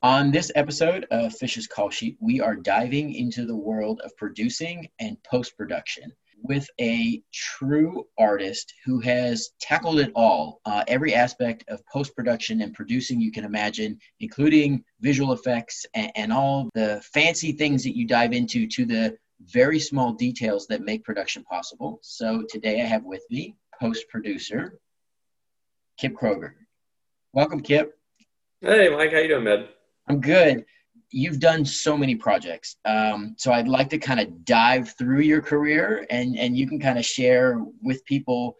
On this episode of Fish's Call Sheet, we are diving into the world of producing and post-production with a true artist who has tackled it all, every aspect of post-production and producing you can imagine, including visual effects and all the fancy things that you dive into, to the very small details that make production possible. So today I have with me post-producer Kip Kroeger. Welcome, Kip. Hey, Mike. How you doing, man? I'm good. You've done so many projects. So I'd like to kind of dive through your career and you can kind of share with people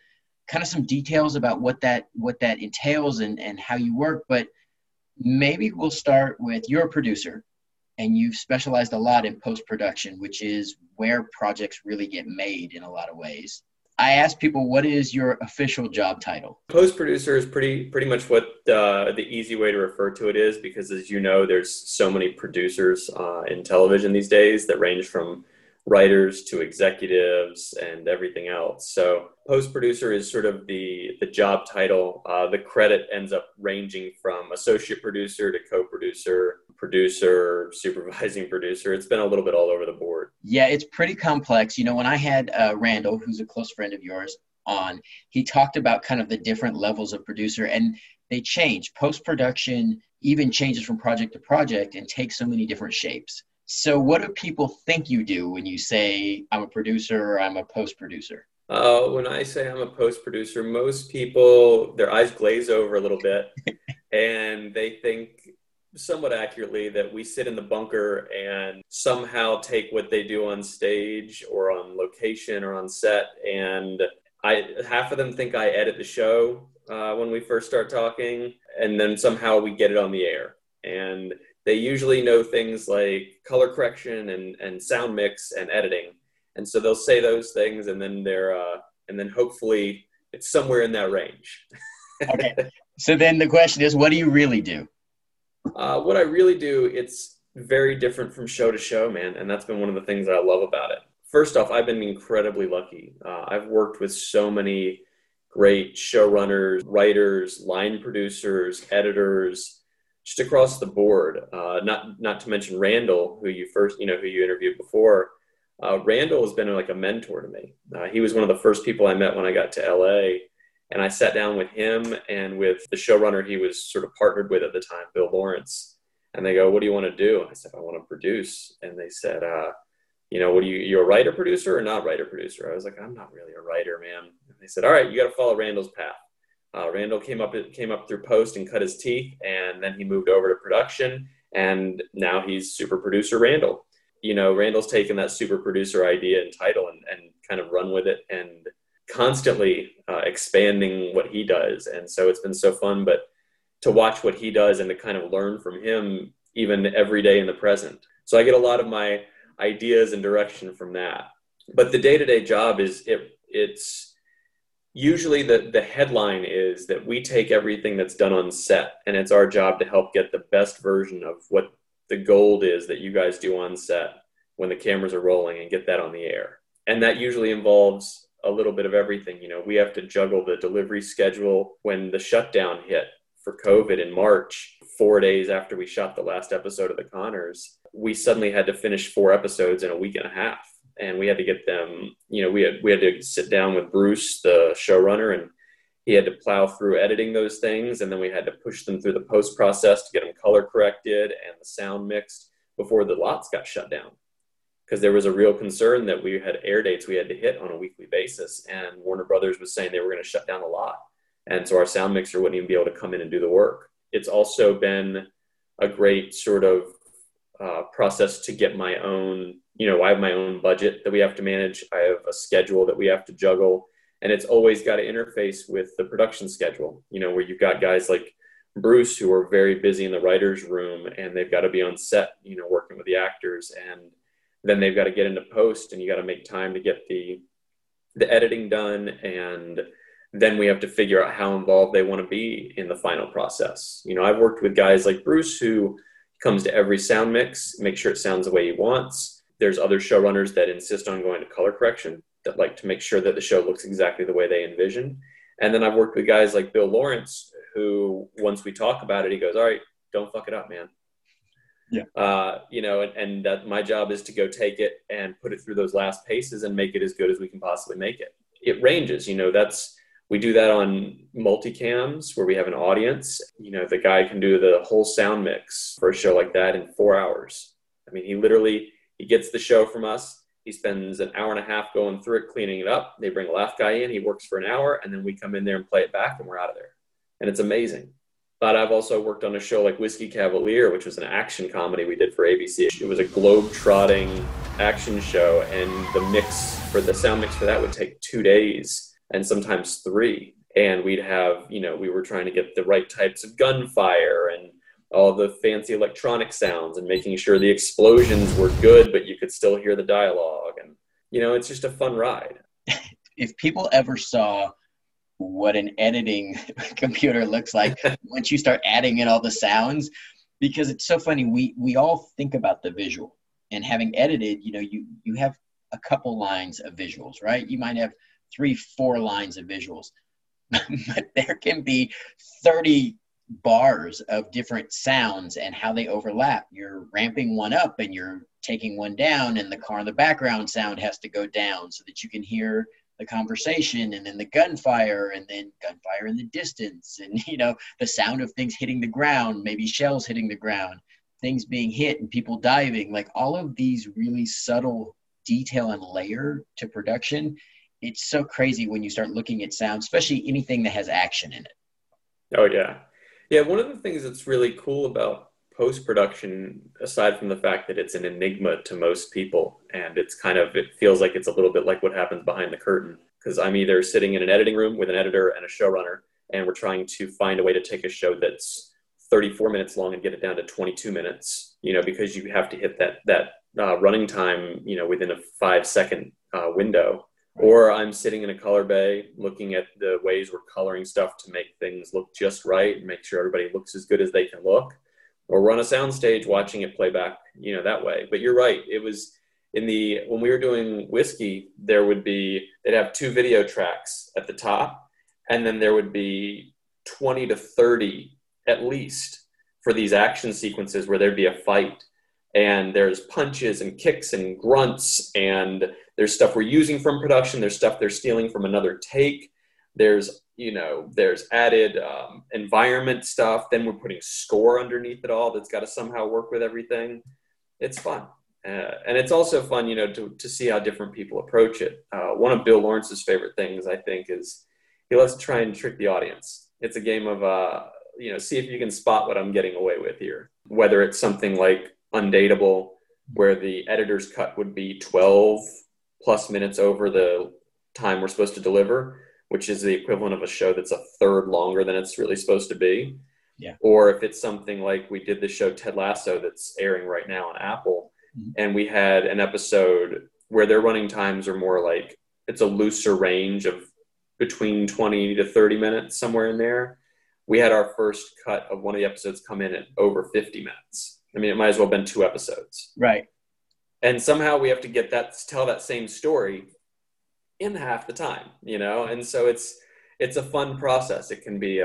kind of some details about what that entails and how you work. But maybe we'll start with, you're a producer and you've specialized a lot in post-production, which is where projects really get made in a lot of ways. I ask people, what is your official job title? Post-producer is pretty much what the easy way to refer to it is, because, as you know, there's so many producers in television these days that range from writers to executives and everything else. So post-producer is sort of the job title. The credit ends up ranging from associate producer to co-producer, producer, supervising producer. It's been a little bit all over the board. Yeah, it's pretty complex. You know, when I had Randall, who's a close friend of yours, on, he talked about kind of the different levels of producer, and they change. Post-production even changes from project to project and takes so many different shapes. So what do people think you do when you say, I'm a producer or I'm a post-producer? When I say I'm a post-producer, most people, their eyes glaze over a little bit and they think somewhat accurately that we sit in the bunker and somehow take what they do on stage or on location or on set. And half of them think I edit the show when we first start talking, and then somehow we get it on the air. And they usually know things like color correction and sound mix and editing. And so they'll say those things, and then they're hopefully it's somewhere in that range. Okay. So then the question is, what do you really do? What I really do, it's very different from show to show, man. And that's been one of the things that I love about it. First off, I've been incredibly lucky. I've worked with so many great showrunners, writers, line producers, editors, just across the board. Not to mention Randall, who you interviewed before. Randall has been like a mentor to me. He was one of the first people I met when I got to LA. And I sat down with him and with the showrunner he was sort of partnered with at the time, Bill Lawrence. And they go, what do you want to do? And I said, I want to produce. And they said, what do you're a writer producer or not writer producer? I was like, I'm not really a writer, man. And they said, all right, you got to follow Randall's path. Randall came up through post and cut his teeth. And then he moved over to production. And now he's super producer Randall. You know, Randall's taken that super producer idea and title and kind of run with it and constantly expanding what he does. And so it's been so fun, but to watch what he does and to kind of learn from him even every day in the present. So I get a lot of my ideas and direction from that. But the day-to-day job is, it's usually the headline is that we take everything that's done on set, and it's our job to help get the best version of what the gold is that you guys do on set when the cameras are rolling, and get that on the air. And that usually involves a little bit of everything. You know, we have to juggle the delivery schedule. When the shutdown hit for COVID in March, 4 days after we shot the last episode of The Conners, we suddenly had to finish 4 episodes in a week and a half. And we had to get them, you know, we had to sit down with Bruce, the showrunner, and he had to plow through editing those things. And then we had to push them through the post process to get them color corrected and the sound mixed before the lots got shut down, because there was a real concern that we had air dates we had to hit on a weekly basis, and Warner Brothers was saying they were going to shut down a lot. And so our sound mixer wouldn't even be able to come in and do the work. It's also been a great sort of process to get my own, you know, I have my own budget that we have to manage. I have a schedule that we have to juggle, and it's always got to interface with the production schedule, you know, where you've got guys like Bruce who are very busy in the writer's room, and they've got to be on set, you know, working with the actors, and then they've got to get into post, and you got to make time to get the editing done. And then we have to figure out how involved they want to be in the final process. You know, I've worked with guys like Bruce who comes to every sound mix, make sure it sounds the way he wants. There's other showrunners that insist on going to color correction, that like to make sure that the show looks exactly the way they envision. And then I've worked with guys like Bill Lawrence, who once we talk about it, he goes, all right, don't fuck it up, man. Yeah. You know, and that my job is to go take it and put it through those last paces and make it as good as we can possibly make it. It ranges, you know, we do that on multicams where we have an audience. You know, the guy can do the whole sound mix for a show like that in 4 hours. I mean, he gets the show from us. He spends an hour and a half going through it, cleaning it up. They bring a laugh guy in. He works for an hour, and then we come in there and play it back, and we're out of there. And it's amazing. But I've also worked on a show like Whiskey Cavalier, which was an action comedy we did for ABC. It was a globe-trotting action show, and the sound mix for that would take 2 days and sometimes 3. And we'd have, you know, we were trying to get the right types of gunfire and all the fancy electronic sounds and making sure the explosions were good, but you could still hear the dialogue. And, you know, it's just a fun ride. If people ever saw what an editing computer looks like once you start adding in all the sounds, because it's so funny. We all think about the visual, and having edited, you know, you have a couple lines of visuals, right? You might have 3-4 lines of visuals, but there can be 30 bars of different sounds and how they overlap. You're ramping one up and you're taking one down, and the car in the background sound has to go down so that you can hear the conversation, and then the gunfire, and then gunfire in the distance, and, you know, the sound of things hitting the ground, maybe shells hitting the ground, things being hit and people diving, like all of these really subtle detail and layer to production. It's so crazy when you start looking at sound, especially anything that has action in it. Oh, yeah. Yeah, one of the things that's really cool about post-production, aside from the fact that it's an enigma to most people, and it feels like it's a little bit like what happens behind the curtain, because I'm either sitting in an editing room with an editor and a showrunner, and we're trying to find a way to take a show that's 34 minutes long and get it down to 22 minutes, you know, because you have to hit that running time, you know, within a 5-second window. Or I'm sitting in a color bay looking at the ways we're coloring stuff to make things look just right and make sure everybody looks as good as they can look. Or we're on a soundstage watching it play back, you know, that way. But you're right. It was when we were doing Whiskey, they'd have 2 video tracks at the top, and then there would be 20 to 30 at least for these action sequences where there'd be a fight. And there's punches and kicks and grunts, and there's stuff we're using from production. There's stuff they're stealing from another take. There's, you know, there's added environment stuff. Then we're putting score underneath it all that's got to somehow work with everything. It's fun. And it's also fun, you know, to see how different people approach it. One of Bill Lawrence's favorite things, I think, is he loves to try and trick the audience. It's a game of, you know, see if you can spot what I'm getting away with here, whether it's something like Undateable, where the editor's cut would be 12 plus minutes over the time we're supposed to deliver, which is the equivalent of a show that's a third longer than it's really supposed to be. Yeah. Or if it's something like we did the show Ted Lasso that's airing right now on Apple, mm-hmm. and we had an episode where their running times are more like, it's a looser range of between 20 to 30 minutes, somewhere in there. We had our first cut of one of the episodes come in at over 50 minutes. I mean, it might as well have been 2 episodes. Right. And somehow we have to get that, tell that same story in half the time, you know? And so it's a fun process. It can be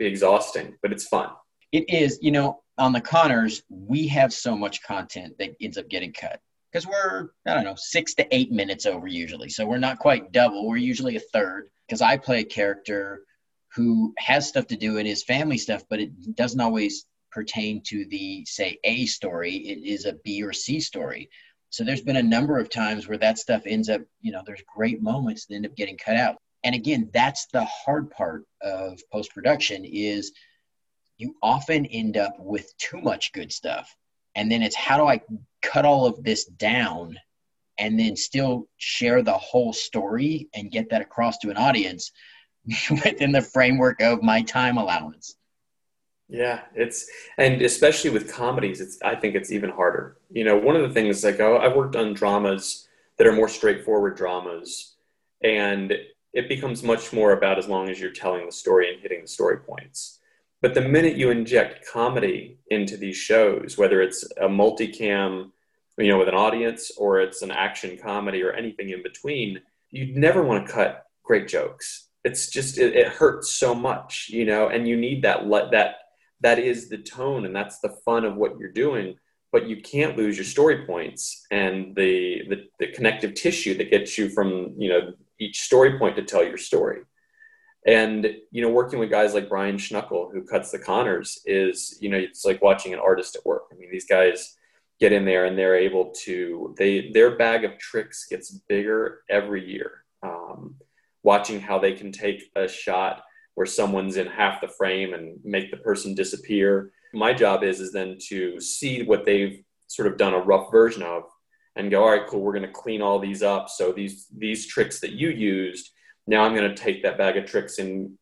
exhausting, but it's fun. It is, you know, on the Conners, we have so much content that ends up getting cut because we're, I don't know, 6 to 8 minutes over usually. So we're not quite double. We're usually a third, because I play a character who has stuff to do in his family stuff, but it doesn't always pertain to the, say, A story. It is a B or C story. So there's been a number of times where that stuff ends up, you know, there's great moments that end up getting cut out. And again, that's the hard part of post-production, is you often end up with too much good stuff. And then it's, how do I cut all of this down and then still share the whole story and get that across to an audience within the framework of my time allowance? Yeah, and especially with comedies, I think it's even harder. You know, one of the things, like, I've worked on dramas that are more straightforward dramas, and it becomes much more about as long as you're telling the story and hitting the story points. But the minute you inject comedy into these shows, whether it's a multicam, you know, with an audience, or it's an action comedy or anything in between, you'd never want to cut great jokes. It's just, it hurts so much, you know, and you need that that is the tone and that's the fun of what you're doing, but you can't lose your story points and the connective tissue that gets you from, you know, each story point to tell your story. And, you know, working with guys like Brian Schnuckle, who cuts the Conners, is, you know, it's like watching an artist at work. I mean, these guys get in there and they're able to, their bag of tricks gets bigger every year. Watching how they can take a shot where someone's in half the frame and make the person disappear. My job is then to see what they've sort of done a rough version of and go, all right, cool, we're going to clean all these up. So these tricks that you used, now I'm going to take that bag of tricks and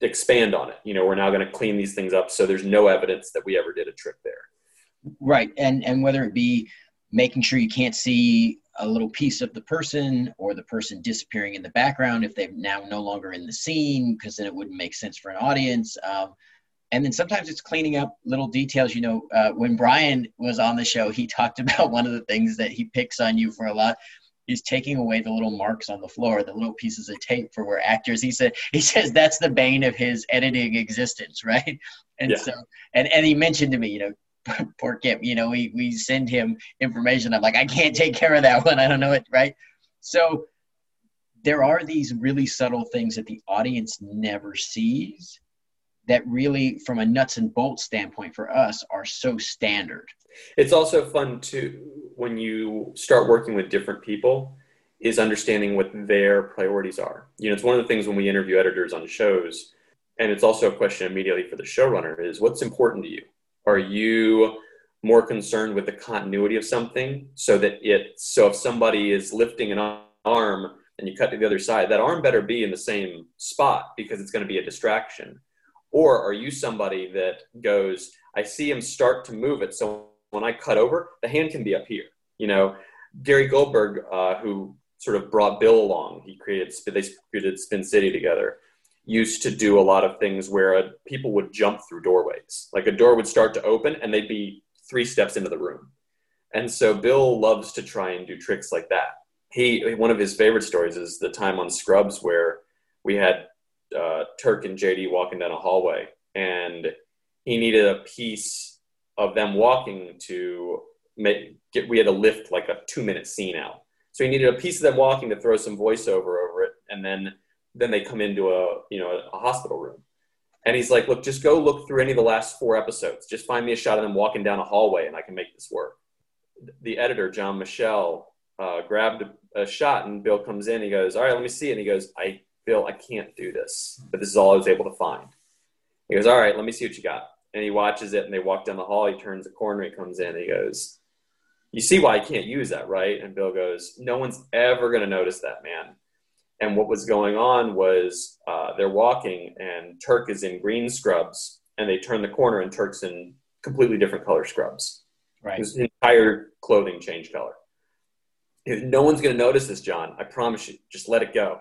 expand on it. You know, we're now going to clean these things up so there's no evidence that we ever did a trick there. Right. And whether it be making sure you can't see a little piece of the person or the person disappearing in the background if they're now no longer in the scene, because then it wouldn't make sense for an audience. And then sometimes it's cleaning up little details. You know, when Brian was on the show, he talked about one of the things that he picks on you for a lot is taking away the little marks on the floor, the little pieces of tape for where actors, he says that's the bane of his editing existence, right? And yeah. So, and he mentioned to me, you know, poor Kip, you know, we send him information. I'm like, I can't take care of that one. I don't know it, right? So there are these really subtle things that the audience never sees that really, from a nuts and bolts standpoint for us, are so standard. It's also fun too, when you start working with different people, is understanding what their priorities are. You know, it's one of the things when we interview editors on shows, and it's also a question immediately for the showrunner, is what's important to you? Are you more concerned with the continuity of something so if somebody is lifting an arm and you cut to the other side, that arm better be in the same spot because it's going to be a distraction. Or are you somebody that goes, I see him start to move it, so when I cut over, the hand can be up here. You know, Gary Goldberg, who sort of brought Bill along, they created Spin City together, used to do a lot of things where people would jump through doorways. Like a door would start to open and they'd be 3 steps into the room. And so Bill loves to try and do tricks like that. One of his favorite stories is the time on Scrubs where we had Turk and JD walking down a hallway, and he needed a piece of them walking we had to lift like a 2-minute scene out. So he needed a piece of them walking to throw some voiceover over it. And then they come into a hospital room, and he's like, look, just go look through any of the last 4 episodes. Just find me a shot of them walking down a hallway and I can make this work. The editor, John Michelle, grabbed a shot, and Bill comes in. He goes, all right, let me see. And he goes, Bill, I can't do this, but this is all I was able to find. He goes, all right, let me see what you got. And he watches it, and they walk down the hall. He turns the corner, he comes in, and he goes, you see why I can't use that, right? And Bill goes, no one's ever going to notice that, man. And what was going on was they're walking, and Turk is in green scrubs, and they turn the corner, and Turk's in completely different color scrubs. Right. His entire clothing changed color. He goes, no one's going to notice this, John. I promise you. Just let it go.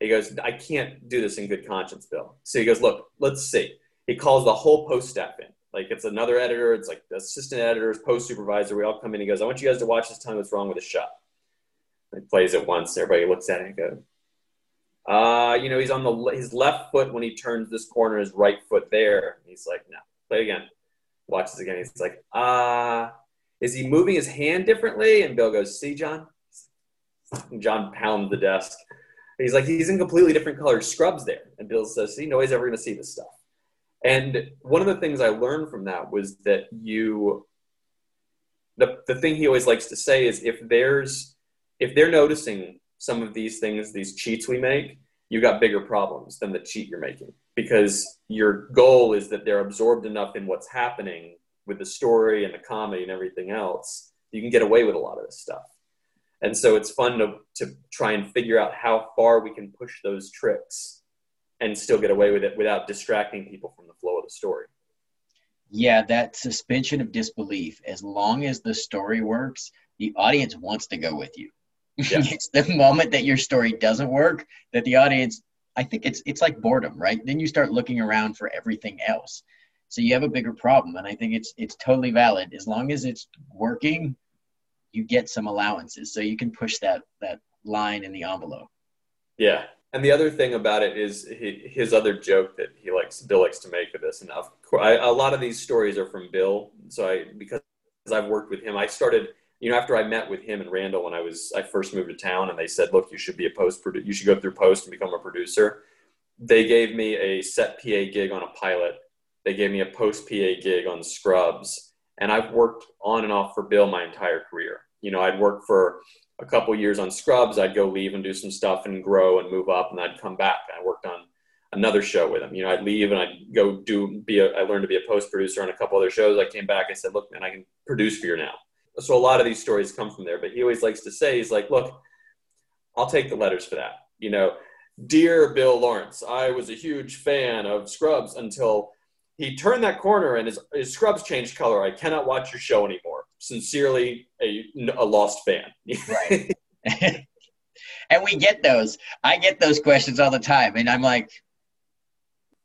He goes, I can't do this in good conscience, Bill. So he goes, look, let's see. He calls the whole post staff in. Like, it's another editor. It's like the assistant editors, post supervisor. We all come in. He goes, I want you guys to watch this, time what's wrong with the shot. He plays it once. Everybody looks at it and goes, you know, he's on his left foot when he turns this corner, his right foot there. He's like, no, play again. Watches again. He's like, is he moving his hand differently? And Bill goes, see, John? And John pounds the desk. He's like, he's in completely different colored scrubs there. And Bill says, see, nobody's ever going to see this stuff. And one of the things I learned from that was that the thing he always likes to say is if they're noticing some of these things, these cheats we make, you got bigger problems than the cheat you're making, because your goal is that they're absorbed enough in what's happening with the story and the comedy and everything else, you can get away with a lot of this stuff. And so it's fun to try and figure out how far we can push those tricks and still get away with it without distracting people from the flow of the story. Yeah, that suspension of disbelief. As long as the story works, the audience wants to go with you. Yeah. It's the moment that your story doesn't work that the audience, I think it's like boredom, right? Then you start looking around for everything else. So you have a bigger problem. And I think it's totally valid. As long as it's working, you get some allowances. So you can push that line in the envelope. Yeah. And the other thing about it is his other joke that he likes, Bill likes to make of this. And of course, a lot of these stories are from Bill. So because I've worked with him, I started, you know, after I met with him and Randall when I first moved to town, and they said, look, you should be a you should go through post and become a producer. They gave me a set PA gig on a pilot. They gave me a post PA gig on Scrubs. And I've worked on and off for Bill my entire career. You know, I'd worked for a couple years on Scrubs, I'd go leave and do some stuff and grow and move up, and I'd come back. I worked on another show with him. You know, I'd leave and I'd go I learned to be a post producer on a couple other shows. I came back, I said, look, man, I can produce for you now. So a lot of these stories come from there, but he always likes to say, he's like, look, I'll take the letters for that. You know, dear Bill Lawrence, I was a huge fan of Scrubs until he turned that corner and his Scrubs changed color. I cannot watch your show anymore. Sincerely, a lost fan. Right. And we get those. I get those questions all the time. And I'm like,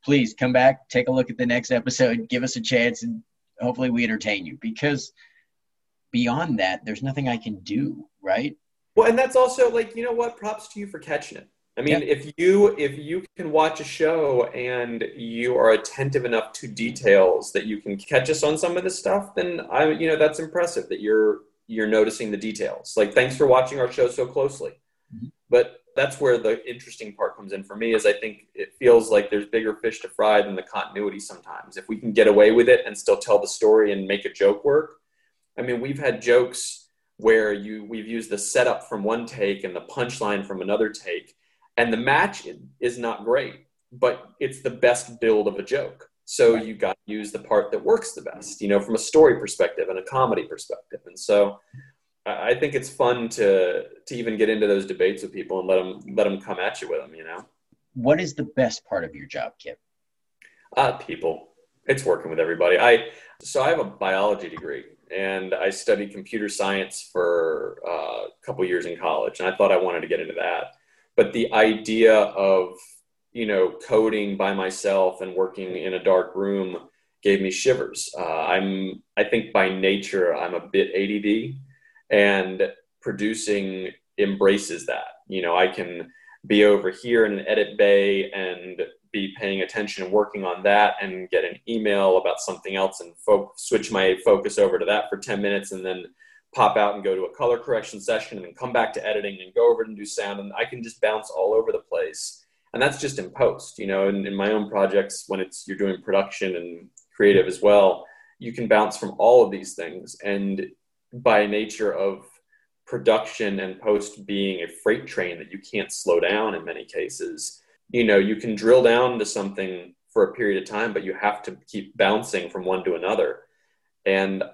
please come back, take a look at the next episode, give us a chance, and hopefully we entertain you. Because beyond that, there's nothing I can do, right? Well, and that's also like, you know what? Props to you for catching it. I mean, yep. if you can watch a show and you are attentive enough to details that you can catch us on some of this stuff, then that's impressive that you're noticing the details. Like, thanks for watching our show so closely. Mm-hmm. But that's where the interesting part comes in for me, is I think it feels like there's bigger fish to fry than the continuity sometimes. If we can get away with it and still tell the story and make a joke work. I mean, we've had jokes where we've used the setup from one take and the punchline from another take. And the match is not great, but it's the best build of a joke. So you got to use the part that works the best, you know, from a story perspective and a comedy perspective. And so I think it's fun to even get into those debates with people and let them come at you with them, you know. What is the best part of your job, Kip? People. It's working with everybody. So I have a biology degree, and I studied computer science for a couple years in college, and I thought I wanted to get into that. But the idea of, you know, coding by myself and working in a dark room gave me shivers. I think by nature, I'm a bit ADD, and producing embraces that. You know, I can be over here in an edit bay and be paying attention and working on that, and get an email about something else and switch my focus over to that for 10 minutes and then pop out and go to a color correction session and then come back to editing and go over and do sound. And I can just bounce all over the place. And that's just in post, you know, in my own projects, when you're doing production and creative as well, you can bounce from all of these things. And by nature of production and post being a freight train that you can't slow down in many cases, you know, you can drill down to something for a period of time, but you have to keep bouncing from one to another. And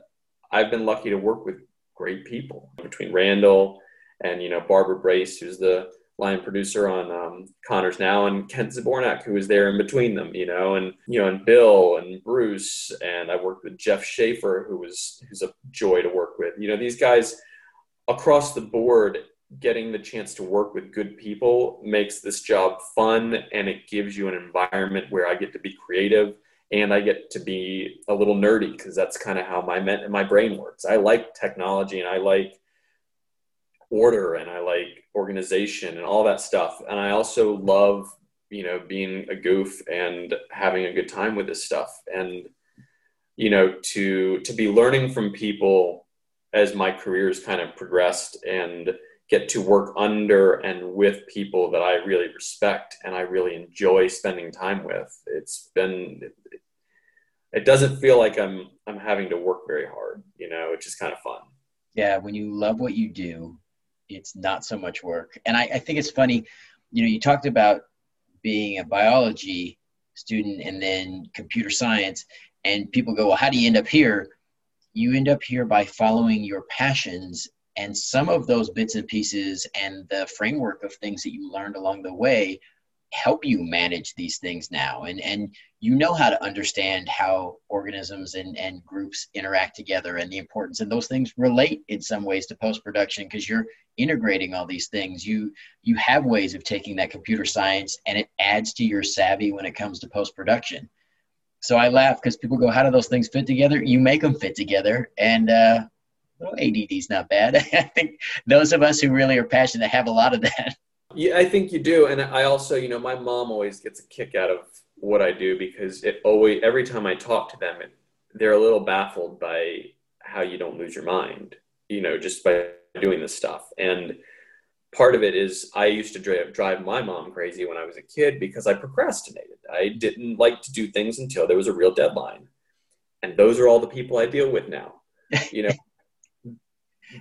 I've been lucky to work with great people, between Randall and, you know, Barbara Brace, who's the line producer on Conners now, and Kent Zabornak, who was there in between them, and Bill and Bruce. And I worked with Jeff Schaefer, who's a joy to work with. You know, these guys across the board, getting the chance to work with good people makes this job fun, and it gives you an environment where I get to be creative. And I get to be a little nerdy, because that's kind of how my brain works. I like technology, and I like order, and I like organization and all that stuff. And I also love, you know, being a goof and having a good time with this stuff. And, you know, to be learning from people as my career's kind of progressed, and get to work under and with people that I really respect and I really enjoy spending time with. It doesn't feel like I'm having to work very hard, you know, which is kind of fun. Yeah, when you love what you do, it's not so much work. And I think it's funny, you know, you talked about being a biology student and then computer science, and people go, well, how do you end up here? You end up here by following your passions, and some of those bits and pieces and the framework of things that you learned along the way help you manage these things now. And you know how to understand how organisms and groups interact together, and the importance. And those things relate in some ways to post-production, because you're integrating all these things. You have ways of taking that computer science, and it adds to your savvy when it comes to post-production. So I laugh, because people go, how do those things fit together? You make them fit together. And ADD's not bad. I think those of us who really are passionate have a lot of that. Yeah, I think you do. And I also, you know, my mom always gets a kick out of what I do, because it always, every time I talk to them, they're a little baffled by how you don't lose your mind, you know, just by doing this stuff. And part of it is I used to drive my mom crazy when I was a kid because I procrastinated. I didn't like to do things until there was a real deadline. And those are all the people I deal with now. You know,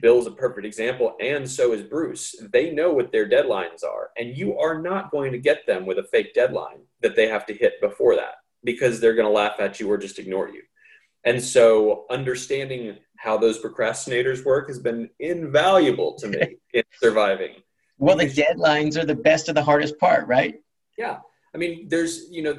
Bill's a perfect example, and so is Bruce. They know what their deadlines are, and you are not going to get them with a fake deadline that they have to hit before that, because they're going to laugh at you or just ignore you. And so understanding how those procrastinators work has been invaluable to me in surviving. Well, the deadlines are the best of the hardest part, right? Yeah. I mean, there's, you know,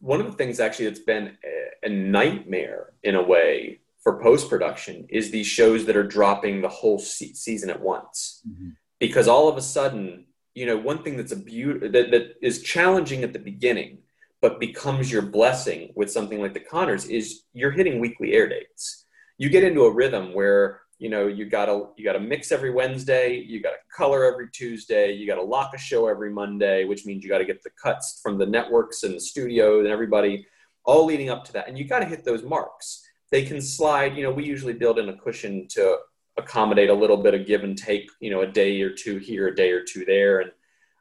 one of the things actually that's been a nightmare in a way for post-production is these shows that are dropping the whole season at once. Mm-hmm. Because all of a sudden, you know, one thing that's that is challenging at the beginning but becomes your blessing with something like The Conners is you're hitting weekly air dates. You get into a rhythm where, you know, you gotta mix every Wednesday, you gotta color every Tuesday, you gotta lock a show every Monday, which means you gotta get the cuts from the networks and the studio and everybody, all leading up to that. And you gotta hit those marks. They can slide, you know, we usually build in a cushion to accommodate a little bit of give and take, you know, a day or two here, a day or two there. And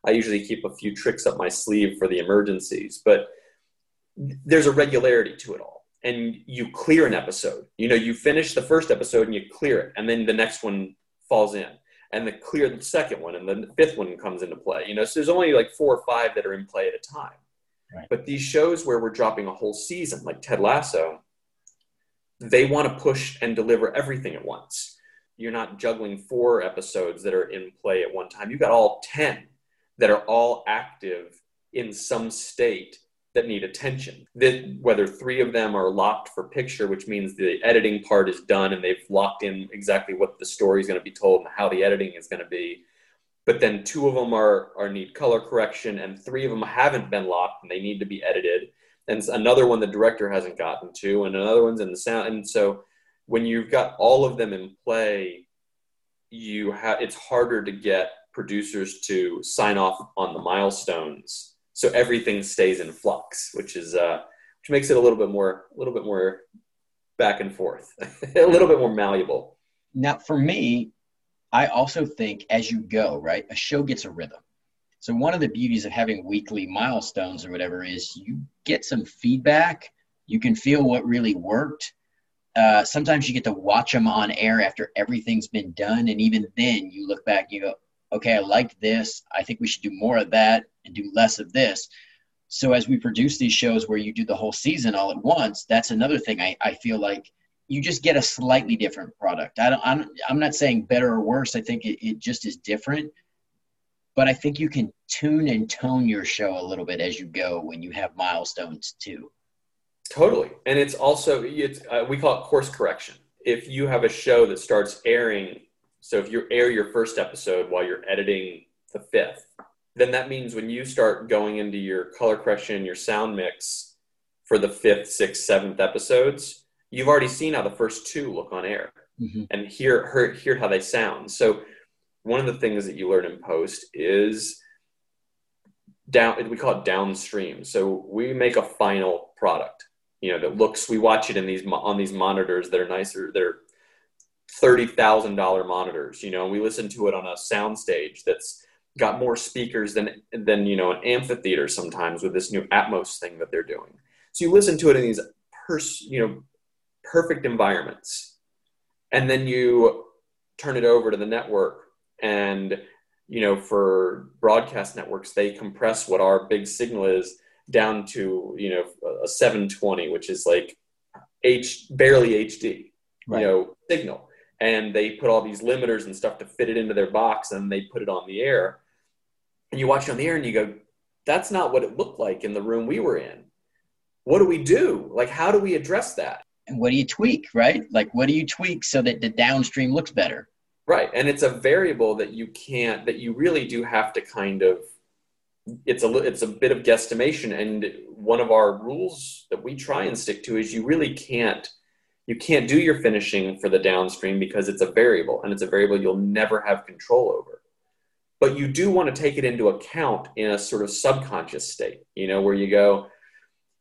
I usually keep a few tricks up my sleeve for the emergencies, but there's a regularity to it all. And you clear an episode, you know, you finish the first episode and you clear it. And then the next one falls in, and the second one, and the fifth one comes into play, you know, so there's only like 4 or 5 that are in play at a time. Right. But these shows where we're dropping a whole season, like Ted Lasso, they want to push and deliver everything at once. You're not juggling 4 episodes that are in play at one time. You've got all 10 that are all active in some state that need attention. That whether 3 of them are locked for picture, which means the editing part is done and they've locked in exactly what the story is going to be told and how the editing is going to be. But then 2 of them are need color correction, and 3 of them haven't been locked and they need to be edited. And another one the director hasn't gotten to, and another one's in the sound. And so when you've got all of them in play, it's harder to get producers to sign off on the milestones. So everything stays in flux, which makes it a little bit more back and forth, a little bit more malleable. Now, for me, I also think as you go, right, a show gets a rhythm. So one of the beauties of having weekly milestones or whatever is you get some feedback. You can feel what really worked. Sometimes you get to watch them on air after everything's been done. And even then you look back, you go, okay, I liked this. I think we should do more of that and do less of this. So as we produce these shows where you do the whole season all at once, that's another thing I feel like you just get a slightly different product. I'm not saying better or worse. I think it just is different. But I think you can tune and tone your show a little bit as you go when you have milestones too. Totally. And it's also, we call it course correction. If you have a show that starts airing, so if you air your first episode while you're editing the 5th, then that means when you start going into your color correction, your sound mix for the 5th, 6th, 7th episodes, you've already seen how the first 2 look on air mm-hmm. and hear how they sound. So one of the things that you learn in post is we call it downstream. So we make a final product, you know, that looks, we watch it in on these monitors that are nicer, they're $30,000 monitors, you know, and we listen to it on a soundstage that's got more speakers than you know, an amphitheater sometimes with this new Atmos thing that they're doing. So you listen to it in these perfect environments, and then you turn it over to the network, and, you know, for broadcast networks, they compress what our big signal is down to, you know, a 720, which is like barely HD, right. You know, signal. And they put all these limiters and stuff to fit it into their box, and they put it on the air, and you watch it on the air and you go, that's not what it looked like in the room we were in. What do we do? Like, how do we address that? And what do you tweak, right? Like, what do you tweak so that the downstream looks better? Right. And it's a variable that you really do have to kind of, it's a bit of guesstimation. And one of our rules that we try and stick to is you can't do your finishing for the downstream because it's a variable, and it's a variable you'll never have control over. But you do want to take it into account in a sort of subconscious state, you know, where you go,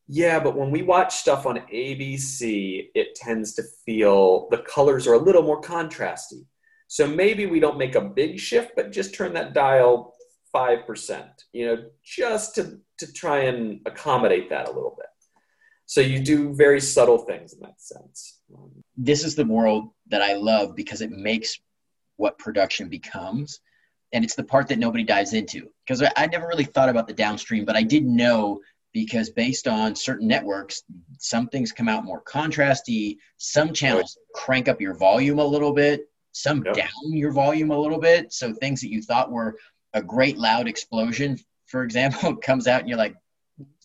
yeah, but when we watch stuff on ABC, it tends to feel the colors are a little more contrasty. So maybe we don't make a big shift, but just turn that dial 5%, you know, just to try and accommodate that a little bit. So you do very subtle things in that sense. This is the world that I love because it makes what production becomes. And it's the part that nobody dives into, because I never really thought about the downstream, but I did know, because based on certain networks, some things come out more contrasty. Some channels crank up your volume a little bit, some down your volume a little bit. So things that you thought were a great loud explosion, for example, comes out and you're like,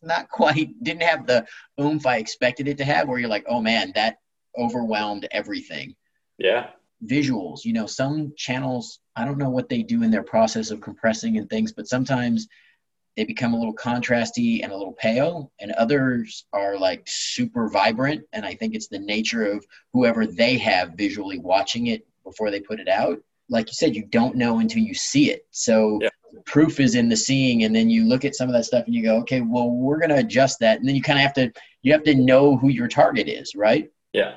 not quite, didn't have the oomph I expected it to have, where you're like, oh man, that overwhelmed everything. Yeah. Visuals, you know, some channels, I don't know what they do in their process of compressing and things, but sometimes they become a little contrasty and a little pale, and others are like super vibrant. And I think it's the nature of whoever they have visually watching it before they put it out. Like you said, you don't know until you see it. So the proof is in the seeing. And then you look at some of that stuff and you go, okay, well, we're going to adjust that. And then you kind of have to know who your target is, right? Yeah.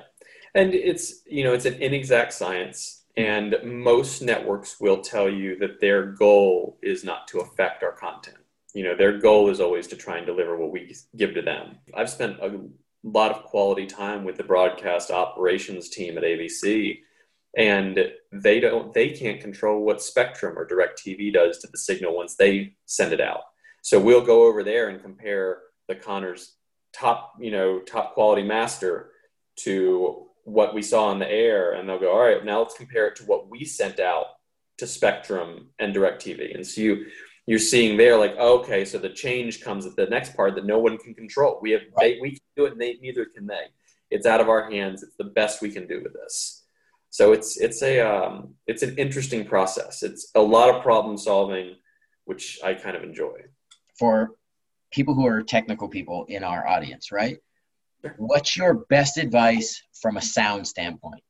And it's, you know, it's an inexact science, and most networks will tell you that their goal is not to affect our content. You know, their goal is always to try and deliver what we give to them. I've spent a lot of quality time with the broadcast operations team at ABC, and they can't control what Spectrum or DirecTV does to the signal once they send it out. So we'll go over there and compare the Conners top quality master to what we saw on the air, and they'll go, all right, now let's compare it to what we sent out to Spectrum and DirecTV. And so you're seeing there, like, okay, so the change comes at the next part that no one can control. We can do it, and neither can they. It's out of our hands. It's the best we can do with this. So it's an interesting process. It's a lot of problem solving, which I kind of enjoy. For people who are technical people in our audience, right? What's your best advice from a sound standpoint?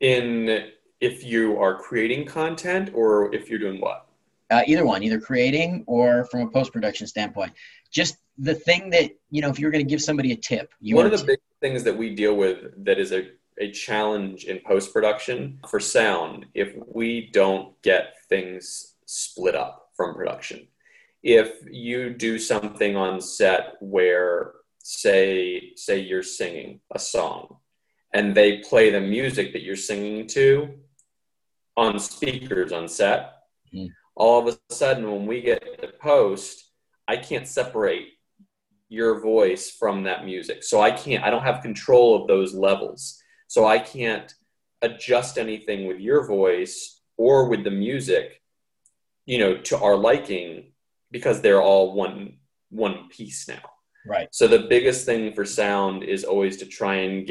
If you are creating content, or if you're doing what? Either one, either creating or from a post-production standpoint. Just the thing that, you know, if you're going to give somebody a tip. One of the big things that we deal with that is a challenge in post-production for sound, if we don't get things split up from production. If you do something on set where say you're singing a song and they play the music that you're singing to on speakers on set, all of a sudden when we get to post, I can't separate your voice from that music. So I don't have control of those levels. So I can't adjust anything with your voice or with the music, you know, to our liking, because they're all one piece now. Right. So the biggest thing for sound is always to try and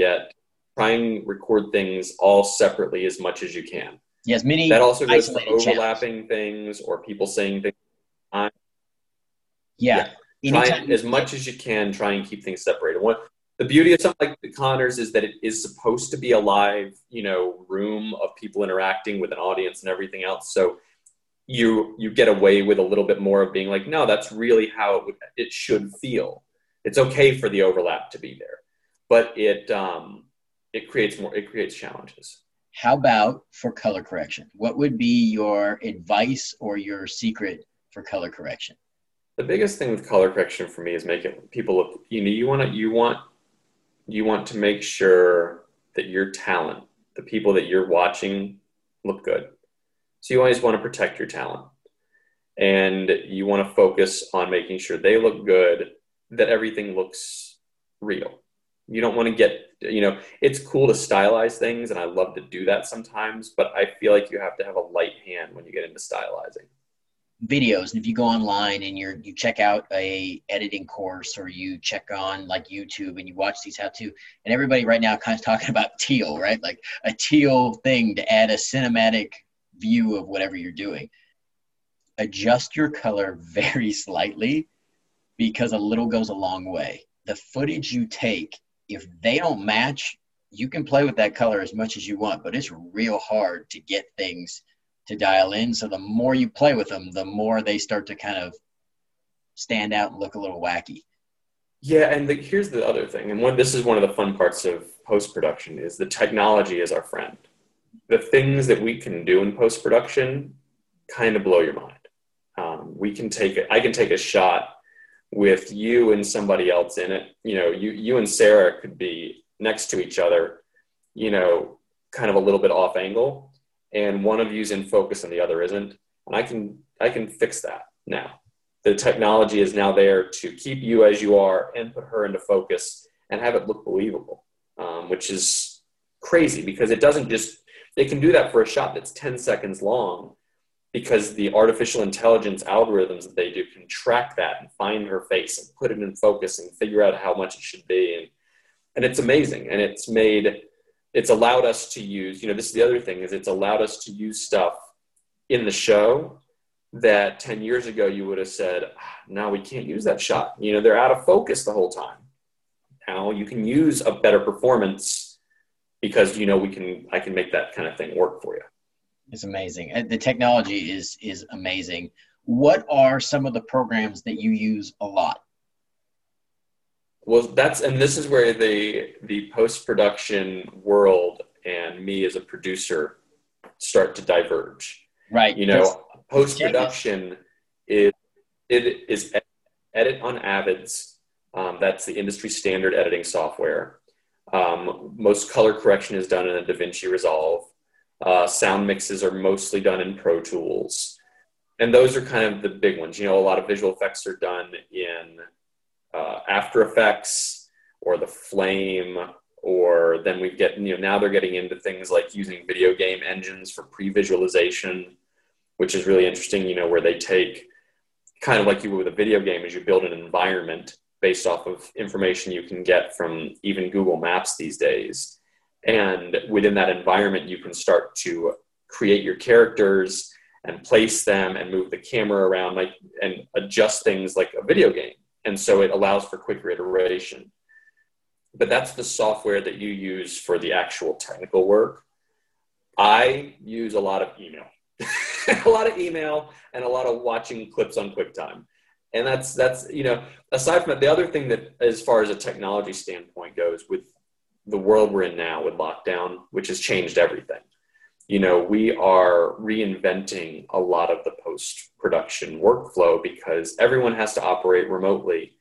record things all separately as much as you can. Yes, many. That also goes for overlapping things or people saying things. Yeah. As much as you can, try and keep things separated. The beauty of something like the Conners is that it is supposed to be a live, you know, room of people interacting with an audience and everything else. So you get away with a little bit more of being like, no, that's really how it should feel. It's okay for the overlap to be there, but it creates challenges. How about for color correction? What would be your advice or your secret for color correction? The biggest thing with color correction for me is making people look, you know, you want to make sure that your talent, the people that you're watching, look good. So you always want to protect your talent, and you want to focus on making sure they look good, that everything looks real. You don't want to get, you know, it's cool to stylize things, and I love to do that sometimes, but I feel like you have to have a light hand when you get into stylizing. Videos, and if you go online and you check out a editing course, or you check on like YouTube and you watch these how-to, and everybody right now kind of talking about teal, right? Like a teal thing to add a cinematic view of whatever you're doing. Adjust your color very slightly, because a little goes a long way. The footage you take, if they don't match, you can play with that color as much as you want, but it's real hard to get things to dial in. So the more you play with them, the more they start to kind of stand out and look a little wacky. Yeah, and here's the other thing, and this is one of the fun parts of post-production, is the technology is our friend. The things that we can do in post-production kind of blow your mind. I can take a shot with you and somebody else in it. You know, you and Sarah could be next to each other, you know, kind of a little bit off angle, and one of you's in focus and the other isn't. And I can fix that now. The technology is now there to keep you as you are and put her into focus and have it look believable, which is crazy because it doesn't just, it can do that for a shot that's 10 seconds long because the artificial intelligence algorithms that they do can track that and find her face and put it in focus and figure out how much it should be. And it's amazing. And it's allowed us to use, you know, this is the other thing, is it's allowed us to use stuff in the show that 10 years ago you would have said, no, we can't use that shot. You know, they're out of focus the whole time. Now you can use a better performance because, you know, I can make that kind of thing work for you. It's amazing. The technology is amazing. What are some of the programs that you use a lot? Well, this is where the post-production world and me as a producer start to diverge. Right. You know, post-production is edit on Avid's. That's the industry standard editing software. Most color correction is done in a DaVinci Resolve. Sound mixes are mostly done in Pro Tools. And those are kind of the big ones. You know, a lot of visual effects are done in After Effects or the Flame, or then we get, you know, now they're getting into things like using video game engines for pre-visualization, which is really interesting, you know, where they take kind of like you would with a video game, is you build an environment based off of information you can get from even Google Maps these days. And within that environment, you can start to create your characters and place them and move the camera around, like, and adjust things like a video game. And so it allows for quicker iteration. But that's the software that you use for the actual technical work. I use a lot of email. A lot of email and a lot of watching clips on QuickTime. And that's, you know, aside from that, the other thing that, as far as a technology standpoint goes, with the world we're in now with lockdown, which has changed everything, you know, we are reinventing a lot of the post-production workflow because everyone has to operate remotely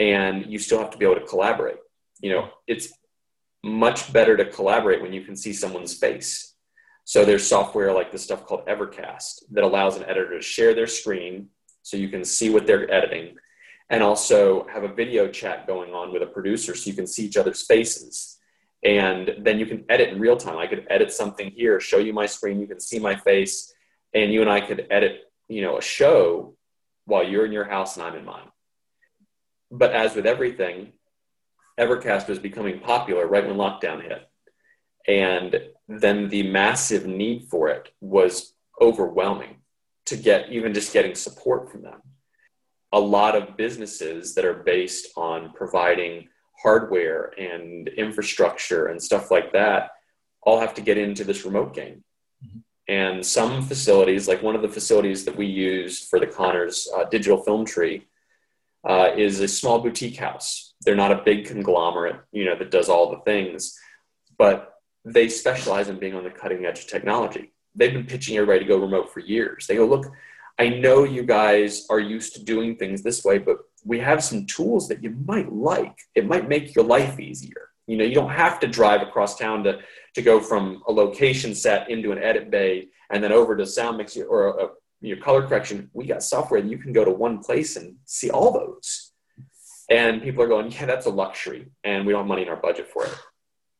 and you still have to be able to collaborate. You know, it's much better to collaborate when you can see someone's face. So there's software like this stuff called Evercast that allows an editor to share their screen so you can see what they're editing, and also have a video chat going on with a producer so you can see each other's faces. And then you can edit in real time. I could edit something here, show you my screen, you can see my face, and you and I could edit, you know, a show while you're in your house and I'm in mine. But as with everything, Evercast was becoming popular right when lockdown hit. And then the massive need for it was overwhelming to get, even just getting support from them. A lot of businesses that are based on providing hardware and infrastructure and stuff like that all have to get into this remote game. Mm-hmm. And some facilities, like one of the facilities that we used for the Conners digital film tree is a small boutique house. They're not a big conglomerate, you know, that does all the things, but they specialize in being on the cutting edge of technology. They've been pitching everybody to go remote for years. They go, look, I know you guys are used to doing things this way, but we have some tools that you might like. It might make your life easier. You know, you don't have to drive across town to go from a location set into an edit bay and then over to sound mix or your color correction. We got software that you can go to one place and see all those. And people are going, yeah, that's a luxury, and we don't have money in our budget for it.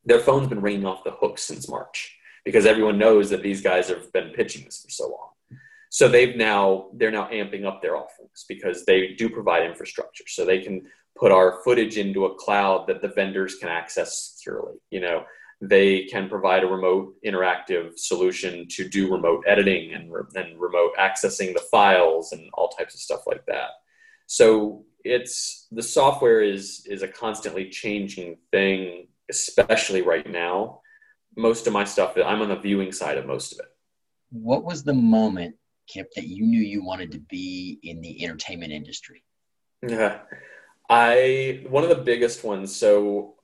Their phone's been ringing off the hook since March because everyone knows that these guys have been pitching this for so long. So they're now amping up their offerings because they do provide infrastructure. So they can put our footage into a cloud that the vendors can access securely. You know, they can provide a remote interactive solution to do remote editing and remote accessing the files and all types of stuff like that. So the software is a constantly changing thing, especially right now. Most of my stuff, I'm on the viewing side of most of it. What was the moment, Kip, that you knew you wanted to be in the entertainment industry? Yeah, one of the biggest ones. So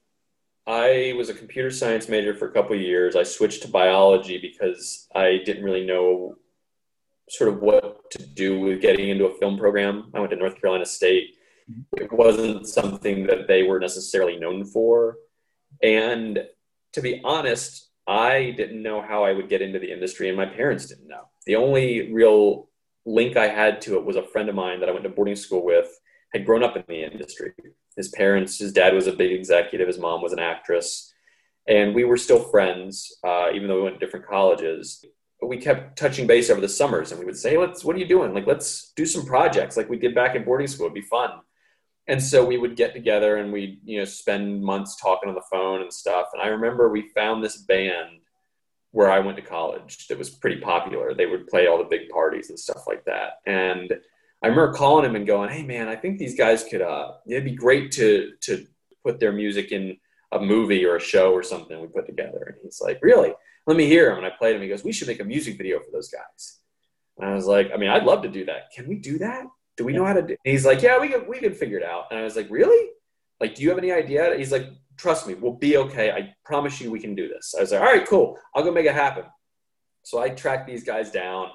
I was a computer science major for a couple of years. I switched to biology because I didn't really know sort of what to do with getting into a film program. I went to North Carolina State. It wasn't something that they were necessarily known for. And to be honest, I didn't know how I would get into the industry, and my parents didn't know. The only real link I had to it was a friend of mine that I went to boarding school with had grown up in the industry. His parents, his dad was a big executive, his mom was an actress, and we were still friends, even though we went to different colleges. But we kept touching base over the summers, and we would say, what are you doing? Like, let's do some projects like we did back in boarding school. It'd be fun. And so we would get together and we'd, spend months talking on the phone and stuff. And I remember we found this band where I went to college that was pretty popular. They would play all the big parties and stuff like that. And I remember calling him and going, hey man, I think these guys could, it'd be great to put their music in a movie or a show or something we put together. And he's like, really? Let me hear him. And I played him. He goes, we should make a music video for those guys. And I was like, I'd love to do that. Can we do that? Do we know how to do it? And he's like, yeah, we can figure it out. And I was like, really? Like, do you have any idea? He's like, trust me, we'll be okay. I promise you we can do this. I was like, all right, cool. I'll go make it happen. So I tracked these guys down.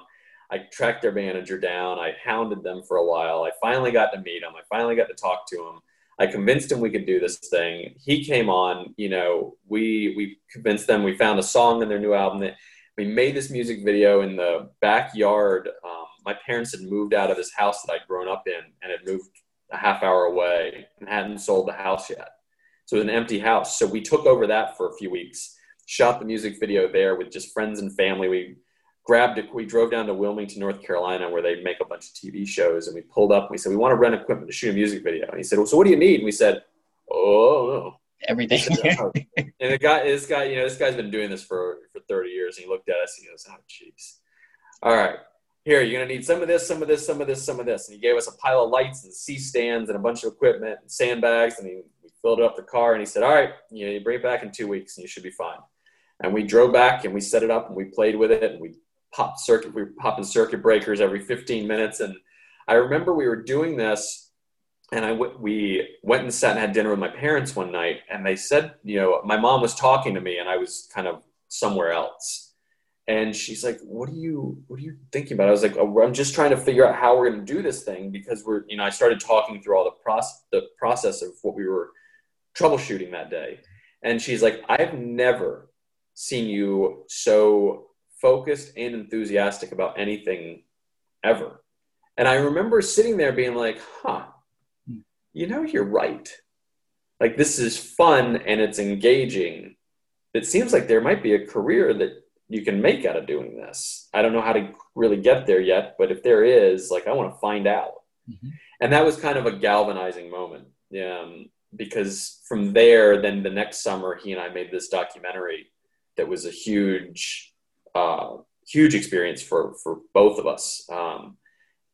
I tracked their manager down. I hounded them for a while. I finally got to meet him. I finally got to talk to him. I convinced him we could do this thing. He came on, we convinced them. We found a song in their new album. That we made this music video in the backyard. My parents had moved out of this house that I'd grown up in and had moved a half hour away and hadn't sold the house yet. So it was an empty house. So we took over that for a few weeks, shot the music video there with just friends and family. We drove down to Wilmington, North Carolina, where they make a bunch of TV shows. And we pulled up and we said, we want to rent equipment to shoot a music video. And he said, well, so what do you need? And we said, oh, everything. And this guy's been doing this for 30 years. And he looked at us and he goes, oh, jeez. All right. Here, you're going to need some of this, some of this, some of this, some of this. And he gave us a pile of lights and C-stands and a bunch of equipment and sandbags. And we filled up the car and he said, all right, you bring it back in 2 weeks and you should be fine. And we drove back and we set it up and we played with it. And we were popping circuit breakers every 15 minutes. And I remember we were doing this and we went and sat and had dinner with my parents one night. And they said, my mom was talking to me and I was kind of somewhere else. And she's like, what are you thinking about? I was like, I'm just trying to figure out how we're going to do this thing because I started talking through all the process of what we were troubleshooting that day. And she's like, I've never seen you so focused and enthusiastic about anything ever. And I remember sitting there being like, huh, you're right. Like, this is fun and it's engaging. It seems like there might be a career that you can make out of doing this. I don't know how to really get there yet, but if there is, I want to find out. Mm-hmm. And that was kind of a galvanizing moment. Because from there, then the next summer, he and I made this documentary that was a huge, huge experience for both of us.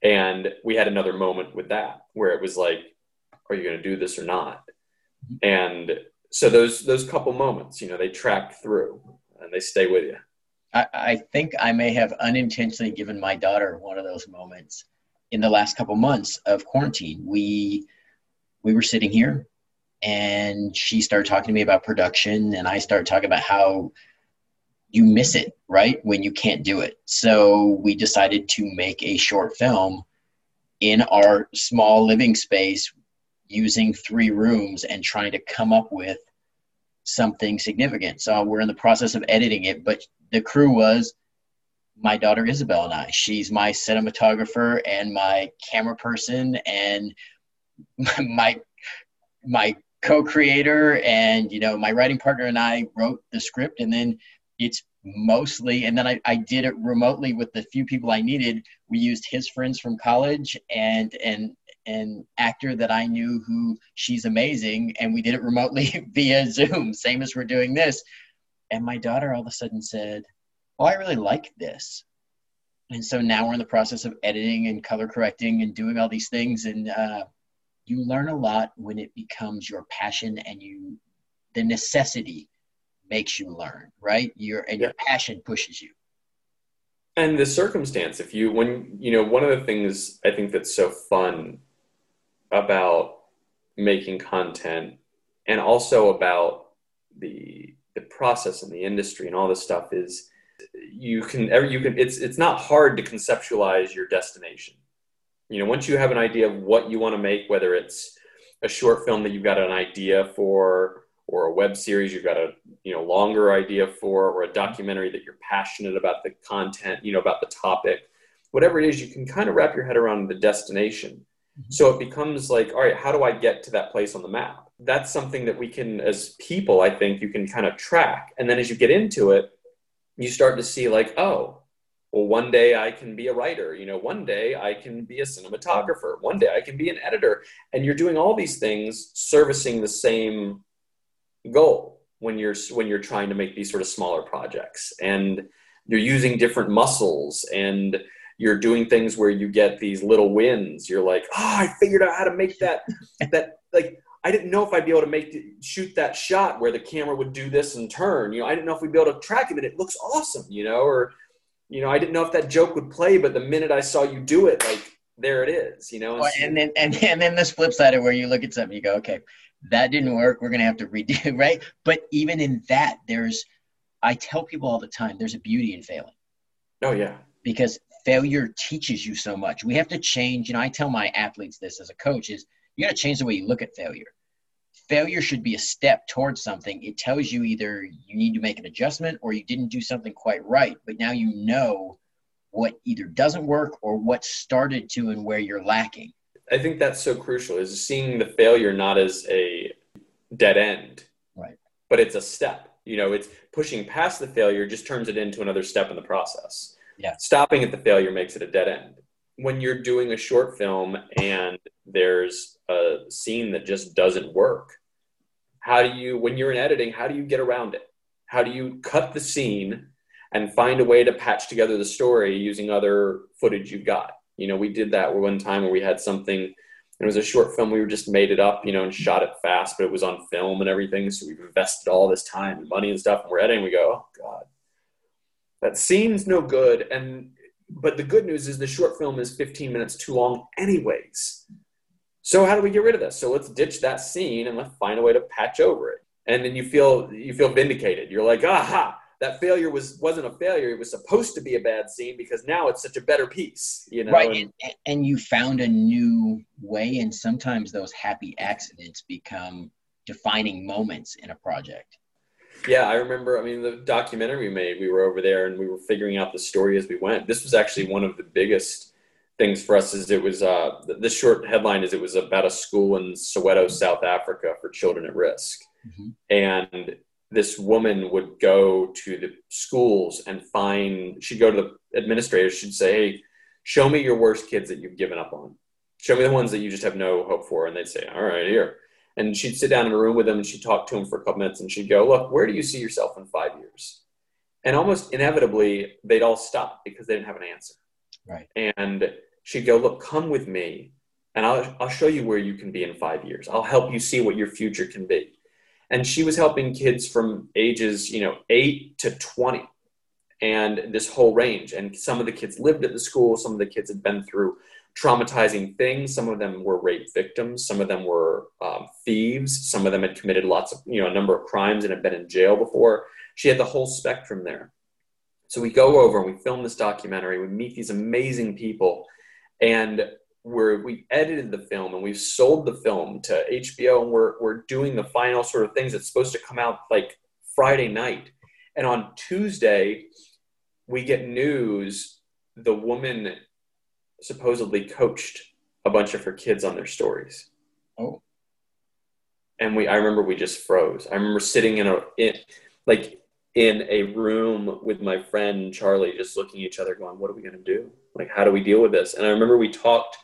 And we had another moment with that where it was like, are you going to do this or not? Mm-hmm. And so those couple moments, they track through and they stay with you. I think I may have unintentionally given my daughter one of those moments in the last couple months of quarantine. We were sitting here and she started talking to me about production and I started talking about how you miss it, right, when you can't do it. So we decided to make a short film in our small living space using 3 rooms and trying to come up with something significant. So we're in the process of editing it, but the crew was my daughter Isabel and I. She's my cinematographer and my camera person and my co-creator, and my writing partner, and I wrote the script. And then it's mostly, and then I did it remotely with the few people I needed. We used his friends from college and an actor that I knew who she's amazing, and we did it remotely via Zoom, same as we're doing this. And my daughter all of a sudden said, oh, I really like this. And so now we're in the process of editing and color correcting and doing all these things. And you learn a lot when it becomes your passion, and the necessity makes you learn, right? Your passion pushes you. And the circumstance, if you, when, you know, one of the things I think that's so fun about making content and also about the process and the industry and all this stuff is it's not hard to conceptualize your destination. You know, once you have an idea of what you want to make, whether it's a short film that you've got an idea for, or a web series you've got a, you know, longer idea for, or a documentary that you're passionate about the content, you know, about the topic, whatever it is, you can kind of wrap your head around the destination. Mm-hmm. So it becomes like, all right, how do I get to that place on the map? That's something that we can, as people, I think you can kind of track. And then as you get into it, you start to see like, oh, well, one day I can be a writer, you know, one day I can be a cinematographer, one day I can be an editor. And you're doing all these things servicing the same goal when you're trying to make these sort of smaller projects, and you're using different muscles, and you're doing things where you get these little wins. You're like, oh, I figured out how to make that, like, I didn't know if I'd be able to shoot that shot where the camera would do this and turn, you know, I didn't know if we'd be able to track it, but it looks awesome, you know, or, you know, I didn't know if that joke would play, but the minute I saw you do it, like, there it is, you know? And then this flip side of where you look at something, you go, okay, that didn't work. We're going to have to redo, right? But even in that, I tell people all the time, there's a beauty in failing. Oh, yeah. Because failure teaches you so much. We have to change. You know, I tell my athletes this as a coach is you got to change the way you look at failure. Failure should be a step towards something. It tells you either you need to make an adjustment or you didn't do something quite right. But now you know what either doesn't work or what started to and where you're lacking. I think that's so crucial, is seeing the failure not as a dead end, right? But it's a step, you know, it's pushing past the failure just turns it into another step in the process. Yeah. Stopping at the failure makes it a dead end. When you're doing a short film and there's a scene that just doesn't work, when you're in editing, how do you get around it? How do you cut the scene and find a way to patch together the story using other footage you've got? You know, we did that one time where we had something, it was a short film. We just made it up, you know, and shot it fast, but it was on film and everything. So we've invested all this time and money and stuff. And we're editing, we go, oh God, that scene's no good. But the good news is the short film is 15 minutes too long anyways. So how do we get rid of this? So let's ditch that scene and let's find a way to patch over it. And then you feel vindicated. You're like, aha, that failure wasn't a failure. It was supposed to be a bad scene because now it's such a better piece, you know? Right. And you found a new way. And sometimes those happy accidents become defining moments in a project. Yeah. I remember, I mean, the documentary we made, we were over there and we were figuring out the story as we went. This was actually one of the biggest things for us, is it was the short headline is it was about a school in Soweto, South Africa for children at risk. Mm-hmm. And this woman would go to the schools and she'd go to the administrators. She'd say, hey, show me your worst kids that you've given up on. Show me the ones that you just have no hope for. And they'd say, all right, here. And she'd sit down in a room with them and she'd talk to them for a couple minutes and she'd go, look, where do you see yourself in 5 years? And almost inevitably they'd all stop because they didn't have an answer. Right. And she'd go, look, come with me and I'll show you where you can be in 5 years. I'll help you see what your future can be. And she was helping kids from ages, you know, 8 to 20 and this whole range. And some of the kids lived at the school. Some of the kids had been through traumatizing things. Some of them were rape victims. Some of them were thieves. Some of them had committed lots of, you know, a number of crimes and had been in jail before. She had the whole spectrum there. So we go over and we film this documentary. We meet these amazing people, and we edited the film and we've sold the film to HBO, and we're doing the final sort of things that's supposed to come out like Friday night. And on Tuesday, we get news the woman supposedly coached a bunch of her kids on their stories. Oh. And I remember we just froze. I remember sitting in a room with my friend Charlie, just looking at each other going, what are we going to do? Like, how do we deal with this? And I remember we talked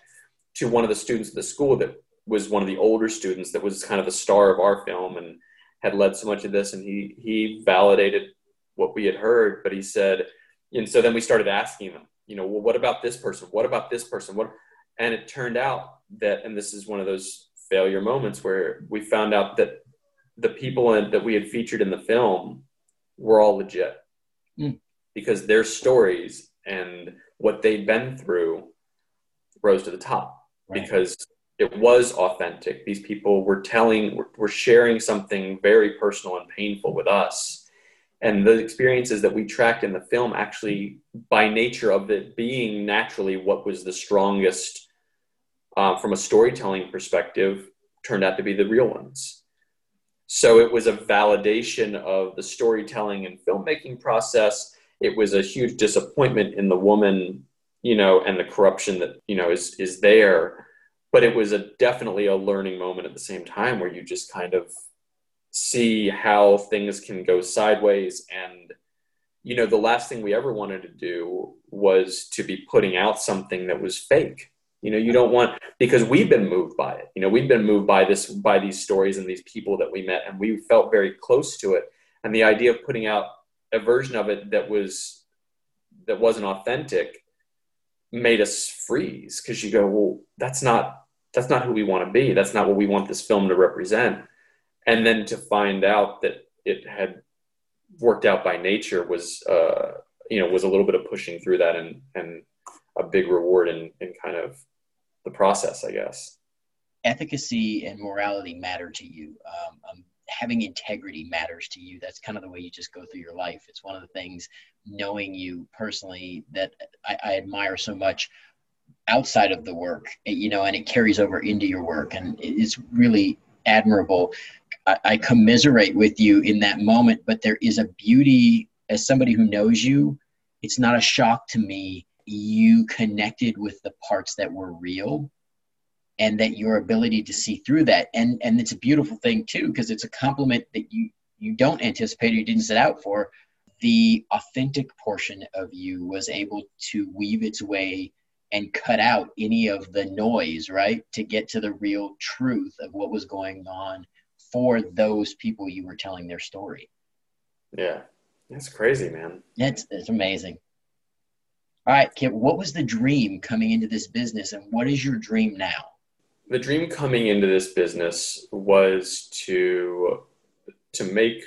to one of the students at the school that was one of the older students that was kind of the star of our film and had led so much of this. And he validated what we had heard, but he said, and so then we started asking them, you know, well, what about this person? What about this person? And it turned out that, and this is one of those failure moments where we found out that the people that we had featured in the film were all legit because their stories and what they'd been through rose to the top, right, because it was authentic. These people were sharing something very personal and painful with us. And the experiences that we tracked in the film actually, by nature of it being naturally what was the strongest from a storytelling perspective, turned out to be the real ones. So it was a validation of the storytelling and filmmaking process. It was a huge disappointment in the woman, you know, and the corruption that, you know, is there. But it was definitely a learning moment at the same time, where you just kind of see how things can go sideways. And, you know, the last thing we ever wanted to do was to be putting out something that was fake. You know, you don't want, because we've been moved by it. You know, we've been moved by this, by these stories and these people that we met, and we felt very close to it. And the idea of putting out a version of it that wasn't authentic made us freeze. 'Cause you go, well, that's not who we want to be. That's not what we want this film to represent. And then to find out that it had worked out by nature was a little bit of pushing through that and a big reward in kind of the process, I guess. Efficacy and morality matter to you. Having integrity matters to you. That's kind of the way you just go through your life. It's one of the things, knowing you personally, that I admire so much outside of the work, you know, and it carries over into your work, and it's really admirable. I commiserate with you in that moment, but there is a beauty, as somebody who knows you, it's not a shock to me. You connected with the parts that were real, and that your ability to see through that. And it's a beautiful thing too, because it's a compliment that you don't anticipate, or you didn't set out for. The authentic portion of you was able to weave its way and cut out any of the noise, right? To get to the real truth of what was going on for those people you were telling their story. Yeah, that's crazy, man. It's amazing. All right, Kip, what was the dream coming into this business, and what is your dream now? The dream coming into this business was to make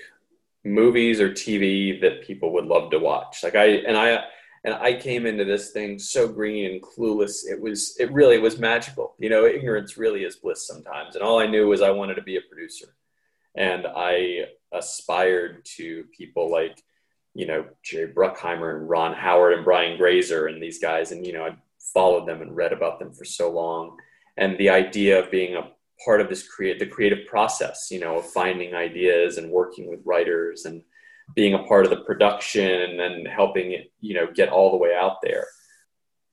movies or TV that people would love to watch. Like I came into this thing so green and clueless. It really was magical. You know, ignorance really is bliss sometimes. And all I knew was I wanted to be a producer, and I aspired to people like, you know, Jerry Bruckheimer and Ron Howard and Brian Grazer and these guys. And, you know, I followed them and read about them for so long. And the idea of being a part of this the creative process, you know, of finding ideas and working with writers and being a part of the production and helping it, you know, get all the way out there.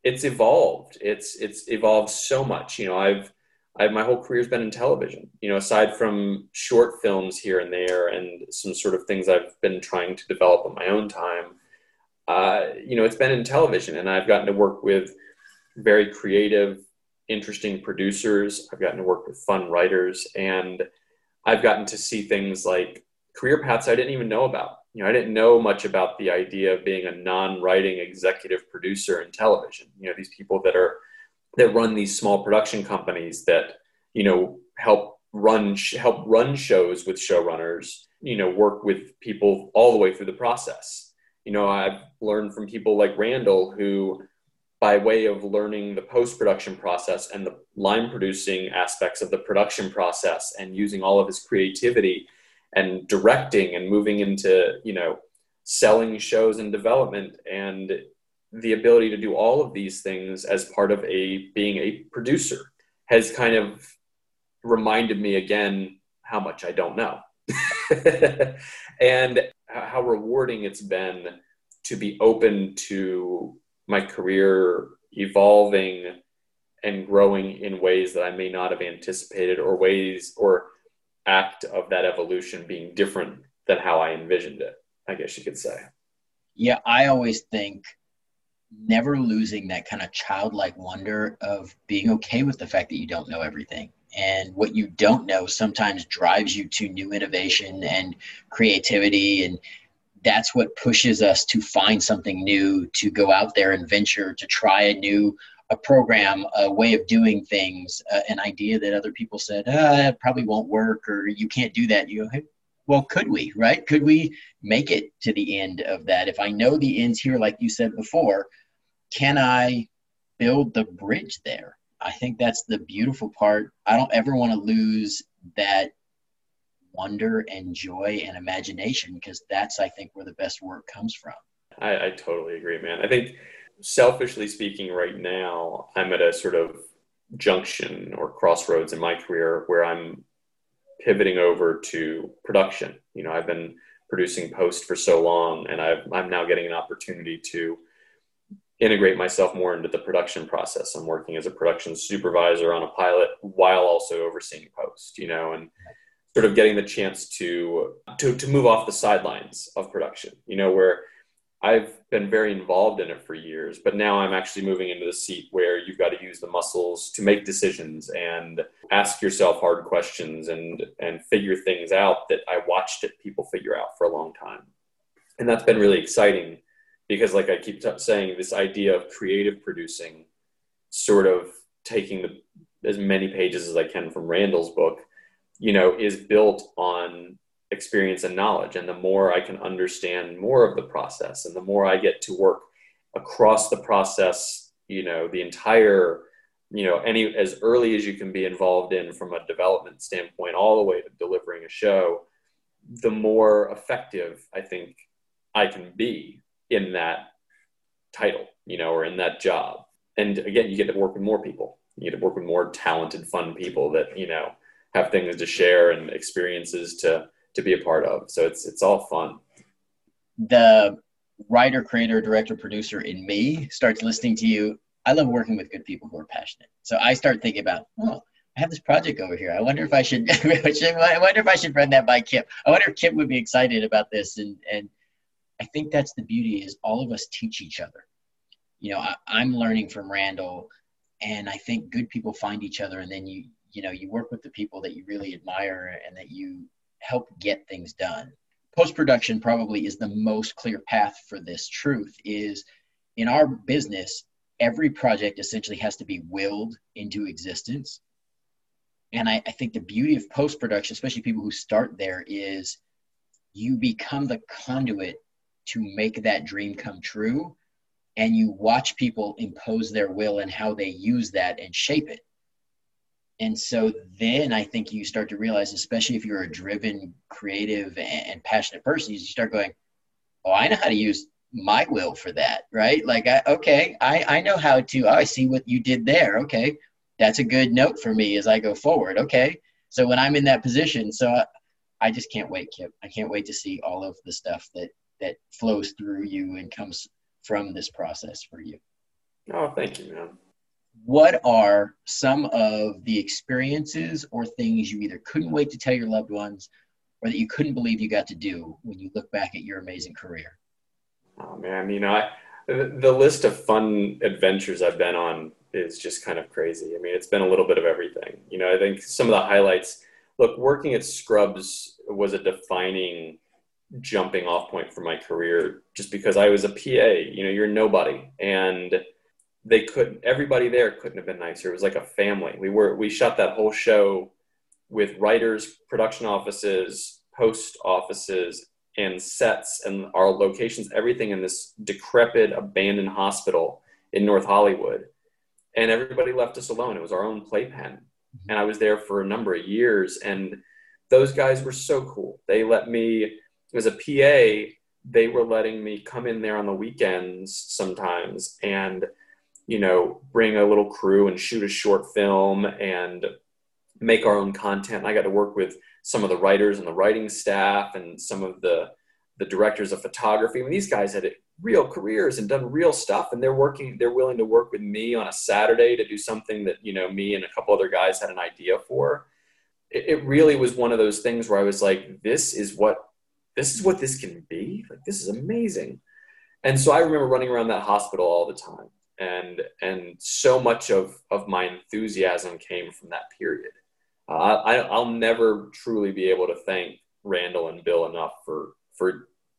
It's evolved. It's evolved so much. You know, my whole career's been in television, you know, aside from short films here and there and some sort of things I've been trying to develop on my own time. You know, it's been in television, and I've gotten to work with very creative, interesting producers. I've gotten to work with fun writers, and I've gotten to see things like career paths I didn't even know about. You know, I didn't know much about the idea of being a non-writing executive producer in television. You know, these people that run these small production companies that, you know, help run shows with showrunners, you know, work with people all the way through the process. You know, I've learned from people like Randall, who, by way of learning the post-production process and the line producing aspects of the production process, and using all of his creativity and directing and moving into, you know, selling shows and development, and the ability to do all of these things as part of being a producer has kind of reminded me again how much I don't know and how rewarding it's been to be open to my career evolving and growing in ways that I may not have anticipated, or ways or act of that evolution being different than how I envisioned it, I guess you could say. Yeah, I always think never losing that kind of childlike wonder of being okay with the fact that you don't know everything. And what you don't know sometimes drives you to new innovation and creativity. And that's what pushes us to find something new, to go out there and venture, to try a program, a way of doing things, an idea that other people said, it probably won't work, or you can't do that. You go, hey, well, could we, right? Could we make it to the end of that? If I know the ends here, like you said before, can I build the bridge there? I think that's the beautiful part. I don't ever want to lose that wonder and joy and imagination, because that's, I think, where the best work comes from. I totally agree, man. I think, selfishly speaking, right now, I'm at a sort of junction or crossroads in my career where I'm pivoting over to production. You know, I've been producing post for so long, and I'm now getting an opportunity to integrate myself more into the production process. I'm working as a production supervisor on a pilot while also overseeing post, you know, and sort of getting the chance to move off the sidelines of production, you know, where I've been very involved in it for years, but now I'm actually moving into the seat where you've got to use the muscles to make decisions and ask yourself hard questions and figure things out that I watched it people figure out for a long time. And that's been really exciting because, like I keep saying, this idea of creative producing, sort of taking as many pages as I can from Randall's book, you know, is built on experience and knowledge. And the more I can understand more of the process and the more I get to work across the process, you know, the entire, you know, any, as early as you can be involved in from a development standpoint, all the way to delivering a show, the more effective I think I can be in that title, you know, or in that job. And again, you get to work with more people, you get to work with more talented, fun people that, you know, have things to share and experiences to be a part of. So it's all fun. The writer, creator, director, producer in me starts listening to you. I love working with good people who are passionate. So I start thinking about, oh, I have this project over here. I wonder if I should, I wonder if I should run that by Kip. I wonder if Kip would be excited about this. And I think that's the beauty, is all of us teach each other. You know, I'm learning from Randall, and I think good people find each other. And then you know, you work with the people that you really admire and that you help get things done. Post-production probably is the most clear path for this truth, is in our business, every project essentially has to be willed into existence. And I think the beauty of post-production, especially people who start there, is you become the conduit to make that dream come true. And you watch people impose their will and how they use that and shape it. And so then I think you start to realize, especially if you're a driven, creative, and passionate person, you start going, oh, I know how to use my will for that, right? Like, I know how to, I see what you did there. Okay, that's a good note for me as I go forward. Okay, so when I'm in that position, so I just can't wait, Kip. I can't wait to see all of the stuff that flows through you and comes from this process for you. Oh, thank you, man. What are some of the experiences or things you either couldn't wait to tell your loved ones or that you couldn't believe you got to do when you look back at your amazing career? Oh, man, you know, the list of fun adventures I've been on is just kind of crazy. I mean, it's been a little bit of everything. You know, I think some of the highlights, look, working at Scrubs was a defining jumping off point for my career just because I was a PA. You know, you're nobody. And everybody there couldn't have been nicer. It was like a family. We shot that whole show with writers, production offices, post offices, and sets, and our locations, everything in this decrepit, abandoned hospital in North Hollywood. And everybody left us alone. It was our own playpen. And I was there for a number of years. And those guys were so cool. They let me, as a PA, they were letting me come in there on the weekends sometimes and, you know, bring a little crew and shoot a short film and make our own content. I got to work with some of the writers and the writing staff and some of the directors of photography. I mean, these guys had real careers and done real stuff, and they're willing to work with me on a Saturday to do something that, you know, me and a couple other guys had an idea for. It really was one of those things where I was like, this is what this can be. Like, this is amazing. And so I remember running around that hospital all the time. And so much of my enthusiasm came from that period. I'll never truly be able to thank Randall and Bill enough for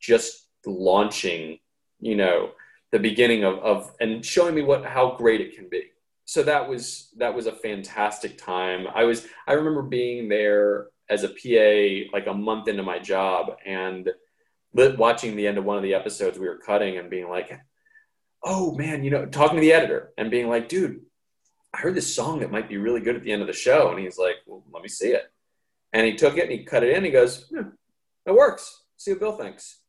just launching, you know, the beginning of and showing me how great it can be. So that was a fantastic time. I remember being there as a PA like a month into my job and watching the end of one of the episodes we were cutting and being like, oh man, you know, talking to the editor and being like, dude, I heard this song that might be really good at the end of the show. And he's like, well, let me see it. And he took it and he cut it in. And he goes, yeah, it works. See what Bill thinks.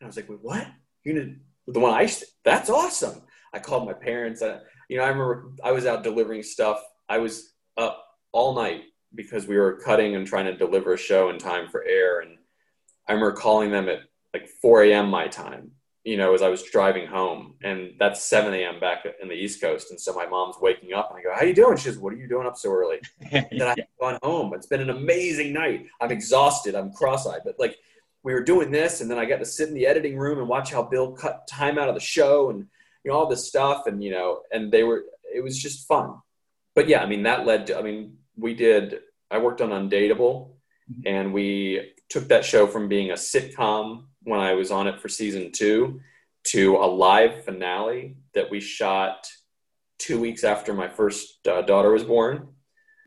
And I was like, wait, what? You know, the one I used to, that's awesome. I called my parents. You know, I remember I was out delivering stuff. I was up all night because we were cutting and trying to deliver a show in time for air. And I remember calling them at like 4 a.m. my time, you know, as I was driving home, and that's 7 a.m. back in the East Coast. And so my mom's waking up and I go, how you doing? She says, what are you doing up so early? And then I've gone home. It's been an amazing night. I'm exhausted. I'm cross-eyed, but like we were doing this. And then I got to sit in the editing room and watch how Bill cut time out of the show and, you know, all this stuff. And, you know, and they were, it was just fun. But yeah, I mean, that led to, I mean, I worked on Undateable, and we took that show from being a sitcom when I was on it for season 2 to a live finale that we shot 2 weeks after my first daughter was born.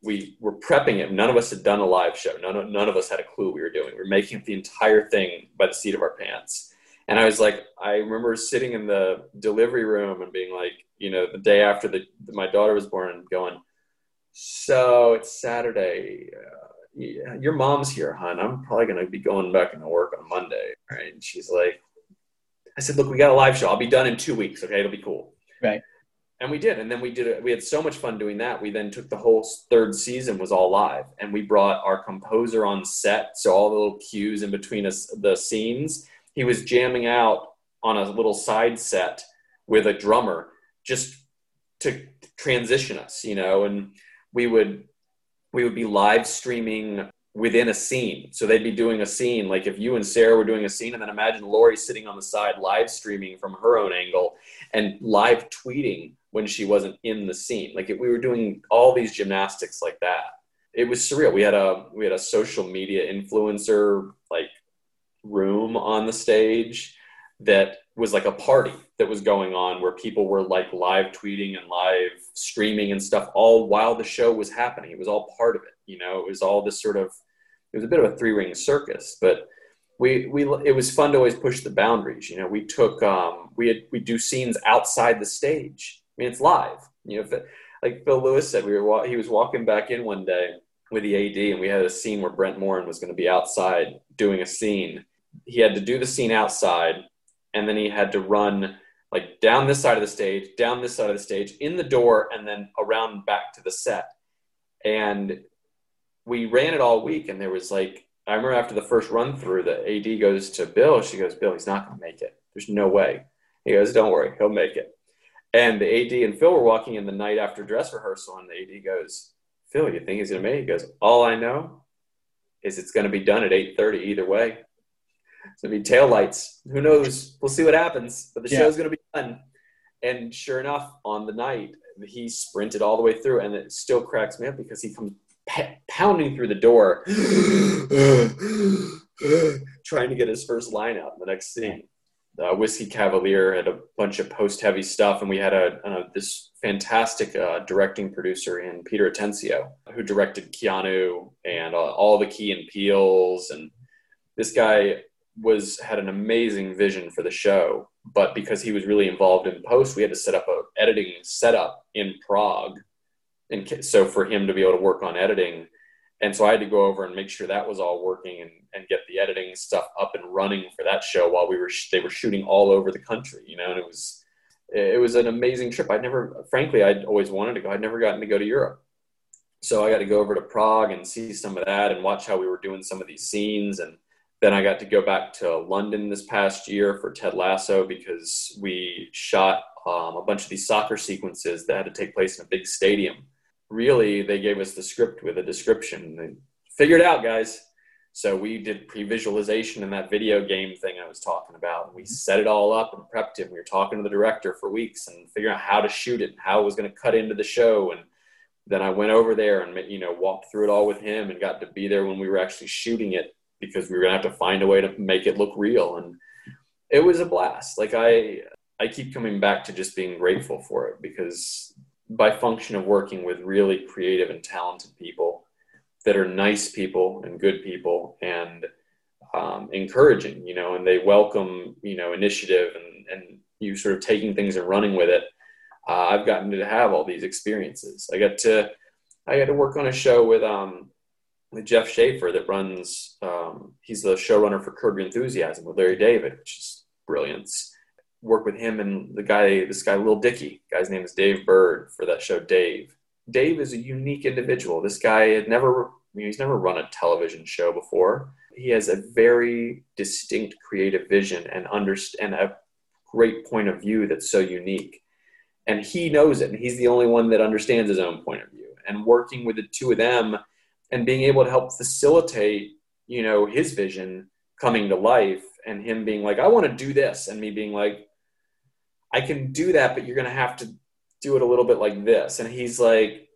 We were prepping it. None of us had done a live show. None of us had a clue what we were doing. We were making the entire thing by the seat of our pants. And I was like, I remember sitting in the delivery room and being like, you know, the day after my daughter was born and going, so it's Saturday. Yeah, your mom's here, hon. I'm probably going to be going back into work on Monday. Right. And she's like, I said, look, we got a live show. I'll be done in 2 weeks. Okay. It'll be cool. Right. And we did. And then we had so much fun doing that. We then took the whole third season was all live, and we brought our composer on set. So all the little cues in between us, the scenes, he was jamming out on a little side set with a drummer just to transition us, you know, and we would be live streaming within a scene. So they'd be doing a scene. Like if you and Sarah were doing a scene, and then imagine Lori sitting on the side, live streaming from her own angle and live tweeting when she wasn't in the scene. Like we were doing all these gymnastics like that. It was surreal. We had a social media influencer like room on the stage that was like a party that was going on where people were like live tweeting and live streaming and stuff all while the show was happening. It was all part of it. You know, it was all this sort of, it was a bit of a 3-ring circus, but it was fun to always push the boundaries. You know, we took, we do scenes outside the stage. I mean, it's live, you know, like Bill Lewis said, he was walking back in one day with the AD, and we had a scene where Brent Morin was going to be outside doing a scene. He had to do the scene outside, and then he had to run like down this side of the stage, down this side of the stage, in the door, and then around back to the set. And we ran it all week. And there was like, I remember after the first run through, the AD goes to Bill. She goes, Bill, he's not going to make it. There's no way. He goes, don't worry, he'll make it. And the AD and Phil were walking in the night after dress rehearsal. And the AD goes, Phil, you think he's going to make it? He goes, all I know is it's going to be done at 8:30 either way. So it'd be taillights. Who knows? We'll see what happens. But the show's going to be done. And sure enough, on the night, he sprinted all the way through. And it still cracks me up because he comes pounding through the door trying to get his first line out in the next scene. Whiskey Cavalier had a bunch of post-heavy stuff. And we had this fantastic directing producer in Peter Atencio, who directed Keanu and all the Key and Peels. And this guy had an amazing vision for the show, but because he was really involved in post, we had to set up an editing setup in Prague. And so for him to be able to work on editing. And so I had to go over and make sure that was all working and get the editing stuff up and running for that show while they were shooting all over the country, you know, and it was an amazing trip. I'd always wanted to go. I'd never gotten to go to Europe. So I got to go over to Prague and see some of that and watch how we were doing some of these scenes. And then I got to go back to London this past year for Ted Lasso because we shot a bunch of these soccer sequences that had to take place in a big stadium. Really, they gave us the script with a description. They figured it out, guys. So we did pre-visualization in that video game thing I was talking about. We set it all up and prepped it. We were talking to the director for weeks and figuring out how to shoot it and how it was going to cut into the show. And then I went over there and, you know, walked through it all with him and got to be there when we were actually shooting it, because we were going to have to find a way to make it look real. And it was a blast. Like I keep coming back to just being grateful for it, because by function of working with really creative and talented people that are nice people and good people and encouraging, you know, and they welcome, you know, initiative and you sort of taking things and running with it, I've gotten to have all these experiences. I got to work on a show with Jeff Schaefer that runs, he's the showrunner for Curb Your Enthusiasm with Larry David, which is brilliance. Work with him and this guy, Lil Dicky. Guy's name is Dave Bird for that show, Dave. Dave is a unique individual. This guy had never, he's never run a television show before. He has a very distinct creative vision and a great point of view that's so unique. And he knows it, and he's the only one that understands his own point of view. And working with the two of them and being able to help facilitate, his vision coming to life and him being like, I want to do this. And me being like, I can do that, but you're going to have to do it a little bit like this. And he's like,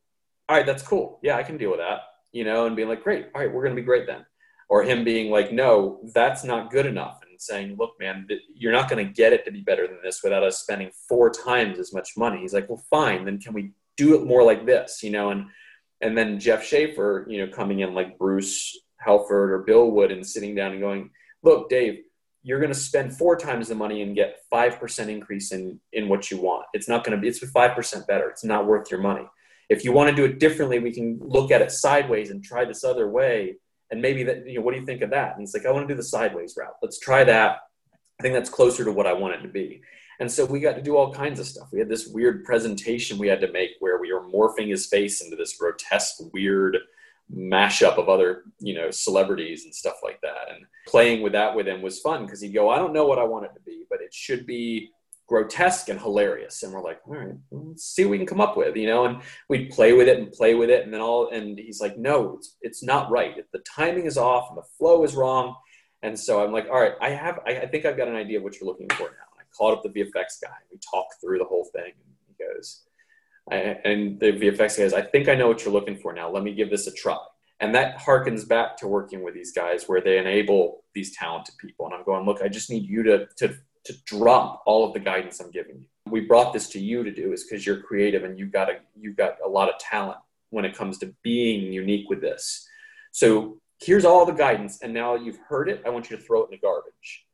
all right, that's cool. Yeah, I can deal with that, and being like, great. All right, we're going to be great then. Or him being like, no, that's not good enough. And saying, look, man, you're not going to get it to be better than this without us spending 4 times as much money. He's like, well, fine. Then can we do it more like this, And then Jeff Schaefer, coming in like Bruce Helford or Bill Wood and sitting down and going, look, Dave, you're going to spend 4 times the money and get 5% increase in what you want. It's not going to be, it's 5% better. It's not worth your money. If you want to do it differently, we can look at it sideways and try this other way. And maybe that, what do you think of that? And he's like, I want to do the sideways route. Let's try that. I think that's closer to what I want it to be. And so we got to do all kinds of stuff. We had this weird presentation we had to make where we were morphing his face into this grotesque, weird mashup of other, celebrities and stuff like that. And playing with that with him was fun because he'd go, I don't know what I want it to be, but it should be grotesque and hilarious. And we're like, all right, let's see what we can come up with, and we'd play with it. And then he's like, no, it's not right. The timing is off and the flow is wrong. And so I'm like, all right, I think I've got an idea of what you're looking for now. And I called up the VFX guy. We talked through the whole thing. And he goes, and the VFX guy goes, I think I know what you're looking for now. Let me give this a try. And that harkens back to working with these guys where they enable these talented people. And I'm going, look, I just need you to drop all of the guidance I'm giving you. We brought this to you to do is because you're creative and you've got a lot of talent when it comes to being unique with this. So here's all the guidance. And now you've heard it. I want you to throw it in the garbage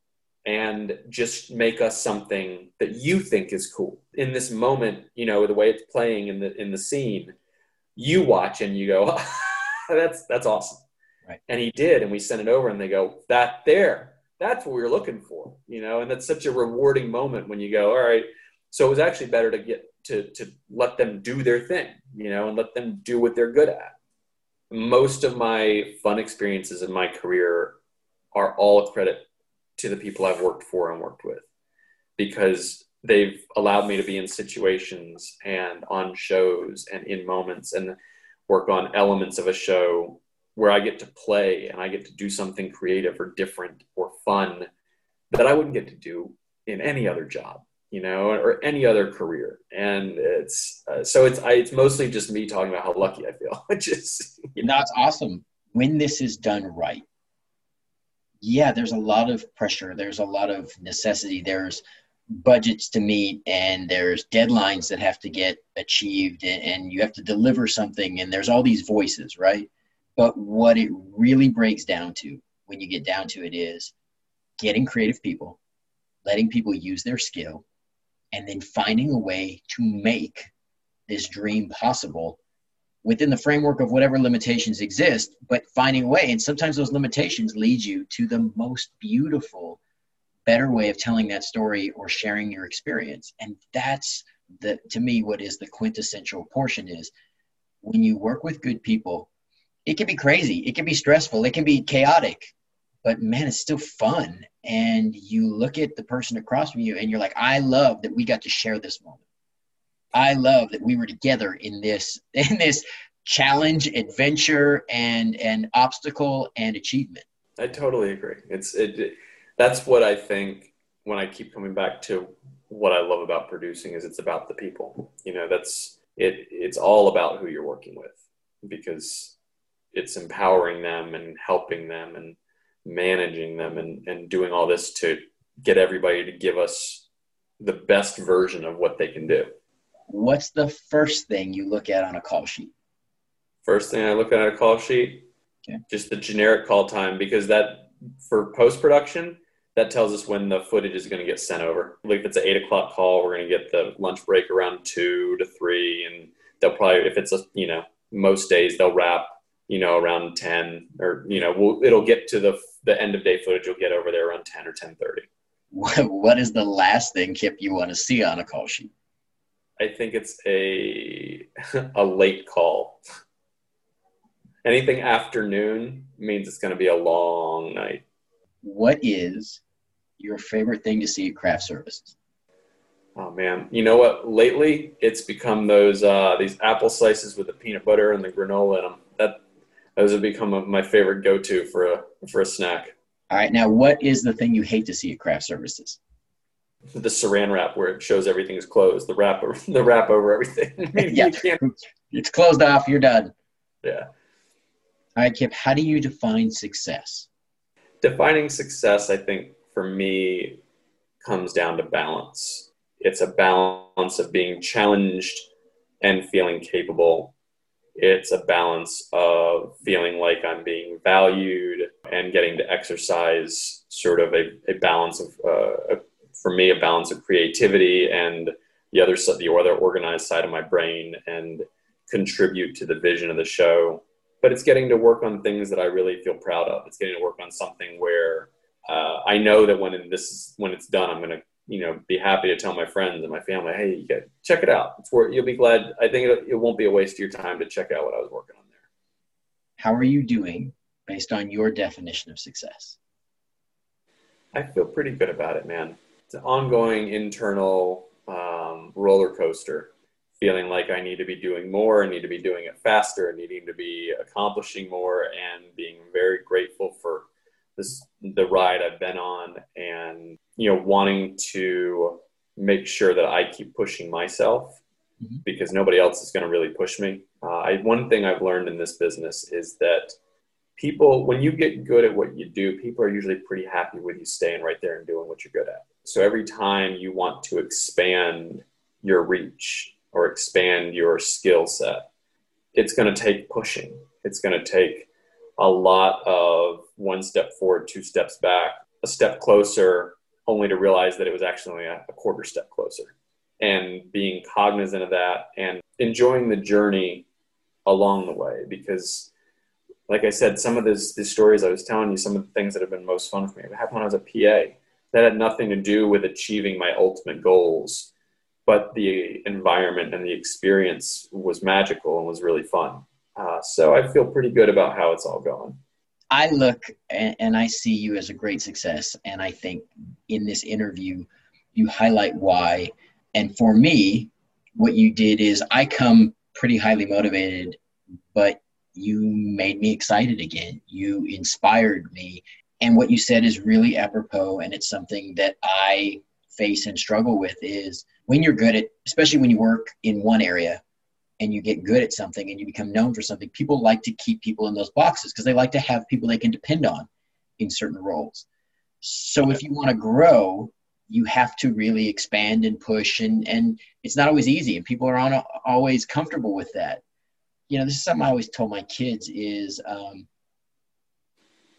and just make us something that you think is cool in this moment, the way it's playing in the scene. You watch and you go, that's awesome. Right. And he did. And we sent it over and they go, that's what we were looking for, and that's such a rewarding moment when you go, all right, so it was actually better to get to let them do their thing, and let them do what they're good at. Most of my fun experiences in my career are all a credit to the people I've worked for and worked with, because they've allowed me to be in situations and on shows and in moments and work on elements of a show where I get to play and I get to do something creative or different or fun that I wouldn't get to do in any other job, or any other career. And it's mostly just me talking about how lucky I feel, which is, That's awesome. When this is done right. Yeah. There's a lot of pressure. There's a lot of necessity. There's budgets to meet and there's deadlines that have to get achieved and you have to deliver something. And there's all these voices, right? But what it really breaks down to when you get down to it is getting creative people, letting people use their skill, and then finding a way to make this dream possible within the framework of whatever limitations exist, but finding a way. And sometimes those limitations lead you to the most beautiful, better way of telling that story or sharing your experience. And that's to me, what is the quintessential portion is when you work with good people. It can be crazy. It can be stressful. It can be chaotic, but man, it's still fun. And you look at the person across from you and you're like, I love that we got to share this moment. I love that we were together in this challenge, adventure, and obstacle and achievement. I totally agree. That's what I think when I keep coming back to what I love about producing is it's about the people, it's all about who you're working with because it's empowering them and helping them and managing them and doing all this to get everybody to give us the best version of what they can do. What's the first thing you look at on a call sheet? First thing I look at on a call sheet, okay. Just the generic call time, because that for post-production, that tells us when the footage is going to get sent over. Like if it's an 8 o'clock call, we're going to get the lunch break around 2 to 3, and they'll probably, if it's a, you know, most days they'll wrap, you know, around 10, or, you know, it'll get to the end of day footage. You'll get over there around 10 or 10:30. What is the last thing, Kip, you want to see on a call sheet? I think it's a late call. Anything afternoon means it's going to be a long night. What is your favorite thing to see at craft services? Oh man, you know what? Lately, it's become those these apple slices with the peanut butter and the granola in them. Those have become my favorite go-to for a snack. All right, now what is the thing you hate to see at craft services? The saran wrap where it shows everything is closed. The wrap over everything. I mean, yeah, it's closed off. You're done. Yeah. All right, Kip. How do you define success? Defining success, I think, for me, comes down to balance. It's a balance of being challenged and feeling capable. It's a balance of feeling like I'm being valued and getting to exercise sort of a balance of, for me, a balance of creativity and the other organized side of my brain, and contribute to the vision of the show. But it's getting to work on things that I really feel proud of. It's getting to work on something where I know that when it's done, I'm going to, you know, be happy to tell my friends and my family, hey, you guys, check it out. You'll be glad. I think it won't be a waste of your time to check out what I was working on there. How are you doing based on your definition of success? I feel pretty good about it, man. It's an ongoing internal roller coaster, feeling like I need to be doing more, I need to be doing it faster, and needing to be accomplishing more, and being very grateful for the ride I've been on, and, you know, wanting to make sure that I keep pushing myself, mm-hmm. because nobody else is going to really push me. One thing I've learned in this business is that people, when you get good at what you do, people are usually pretty happy with you staying right there and doing what you're good at. So every time you want to expand your reach or expand your skill set, it's going to take pushing. It's going to take a lot of one step forward, two steps back, a step closer, only to realize that it was actually only a quarter step closer. And being cognizant of that and enjoying the journey along the way. Because, like I said, some of these stories I was telling you, some of the things that have been most fun for me, it happened when I was a PA. That had nothing to do with achieving my ultimate goals. But the environment and the experience was magical and was really fun. So I feel pretty good about how it's all going. I look and I see you as a great success. And I think in this interview, you highlight why. And for me, what you did is I come pretty highly motivated, but you made me excited again. You inspired me. And what you said is really apropos. And it's something that I face and struggle with is when you're good at, especially when you work in one area and you get good at something and you become known for something, people like to keep people in those boxes because they like to have people they can depend on in certain roles. So if you want to grow, you have to really expand and push, and it's not always easy, and people are always comfortable with that. You know, this is something I always told my kids is,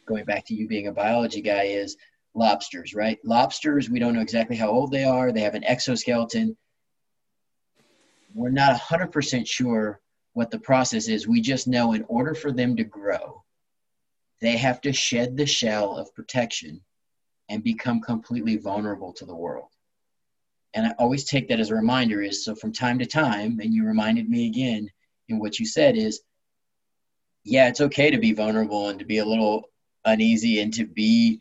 going back to you being a biology guy, is lobsters, right? Lobsters, we don't know exactly how old they are. They have an exoskeleton. We're not 100% sure what the process is. We just know in order for them to grow, they have to shed the shell of protection and become completely vulnerable to the world. And I always take that as a reminder is, so from time to time, and you reminded me again in what you said is, yeah, it's okay to be vulnerable and to be a little uneasy and to be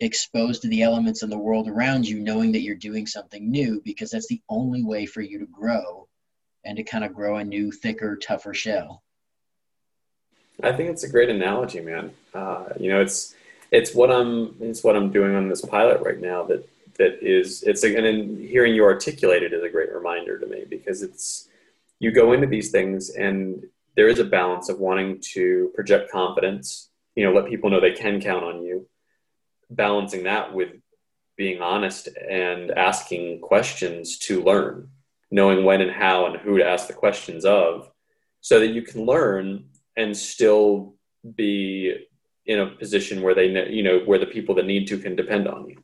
exposed to the elements in the world around you, knowing that you're doing something new, because that's the only way for you to grow and to kind of grow a new, thicker, tougher shell. I think it's a great analogy, man. You know, it's what I'm doing on this pilot right now and hearing you articulate it is a great reminder to me, because it's, you go into these things and there is a balance of wanting to project confidence, you know, let people know they can count on you, balancing that with being honest and asking questions to learn, knowing when and how and who to ask the questions of, so that you can learn and still be in a position where they know, you know, where the people that need to can depend on you.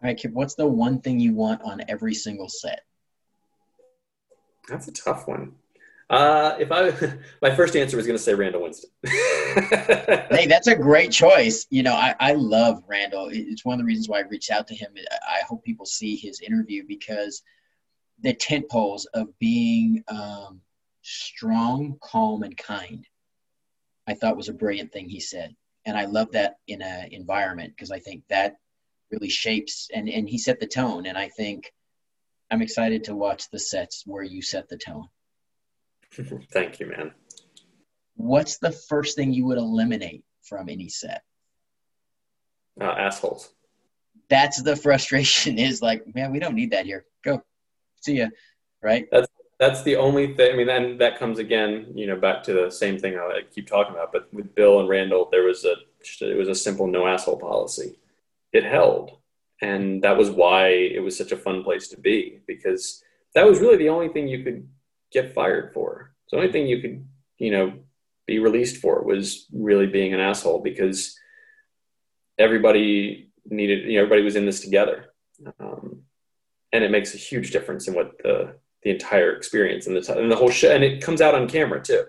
All right, Kip, what's the one thing you want on every single set? That's a tough one. My first answer was going to say Randall Winston. Hey, that's a great choice. You know, I love Randall. It's one of the reasons why I reached out to him. I hope people see his interview because the tent poles of being strong, calm, and kind, I thought was a brilliant thing he said. And I love that in an environment because I think that really shapes and he set the tone. And I think I'm excited to watch the sets where you set the tone. Thank you, man. What's the first thing you would eliminate from any set? Assholes. That's the frustration is like, man, we don't need that here. Go. See ya. Right? That's the only thing. I mean, and that comes again, you know, back to the same thing I keep talking about, but with Bill and Randall, it was a simple no asshole policy. It held. And that was why it was such a fun place to be, because that was really the only thing you could get fired for. It's the only thing you could, you know, be released for was really being an asshole, because everybody needed, you know, everybody was in this together. And it makes a huge difference in what the entire experience and the whole show. And it comes out on camera too.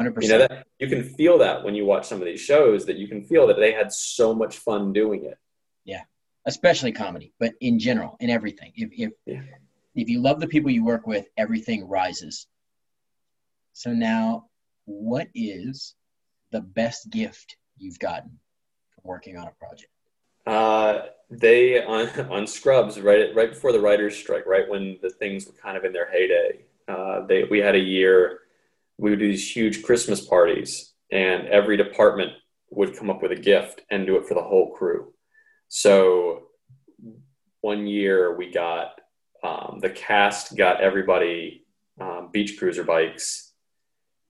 100%. You know, that you can feel that when you watch some of these shows, that you can feel that they had so much fun doing it. Yeah. Especially comedy, but in general, in everything. If you love the people you work with, everything rises. So now, what is the best gift you've gotten from working on a project? They on Scrubs, right before the writers' strike, right when the things were kind of in their heyday. We had a year, we would do these huge Christmas parties, and every department would come up with a gift and do it for the whole crew. So one year we got. The cast got everybody beach cruiser bikes,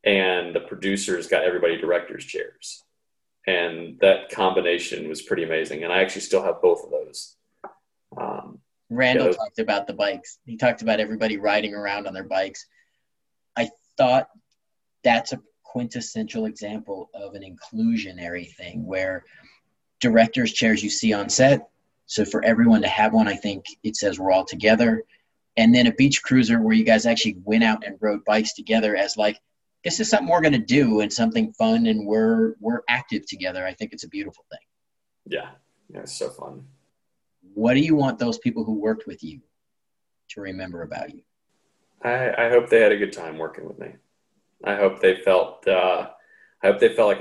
and the producers got everybody director's chairs. And that combination was pretty amazing. And I actually still have both of those. Randall talked about the bikes. He talked about everybody riding around on their bikes. I thought that's a quintessential example of an inclusionary thing where director's chairs you see on set, so for everyone to have one, I think it says we're all together. And then a beach cruiser where you guys actually went out and rode bikes together as like, this is something we're going to do and something fun, and we're active together. I think it's a beautiful thing. Yeah, it's so fun. What do you want those people who worked with you to remember about you? I hope they had a good time working with me. I hope they felt like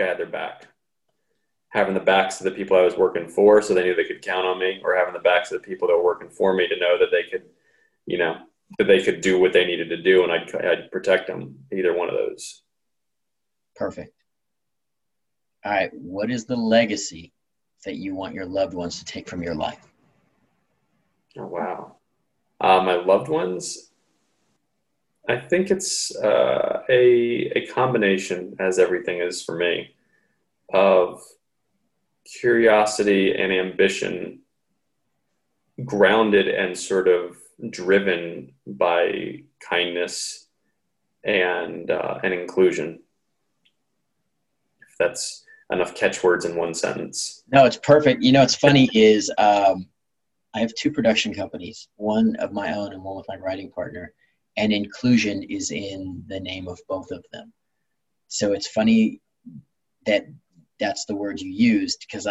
I had their back. Having the backs of the people I was working for so they knew they could count on me, or having the backs of the people that were working for me to know that they could, you know, that they could do what they needed to do, and I'd protect them, either one of those. Perfect. All right, what is the legacy that you want your loved ones to take from your life? Oh, wow. My loved ones? I think it's a combination, as everything is for me, of curiosity and ambition, grounded and sort of driven by kindness and inclusion. If that's enough catchwords in one sentence. No, it's perfect. You know, what's funny is I have two production companies, one of my own and one with my writing partner, and inclusion is in the name of both of them. So it's funny that that's the word you used, because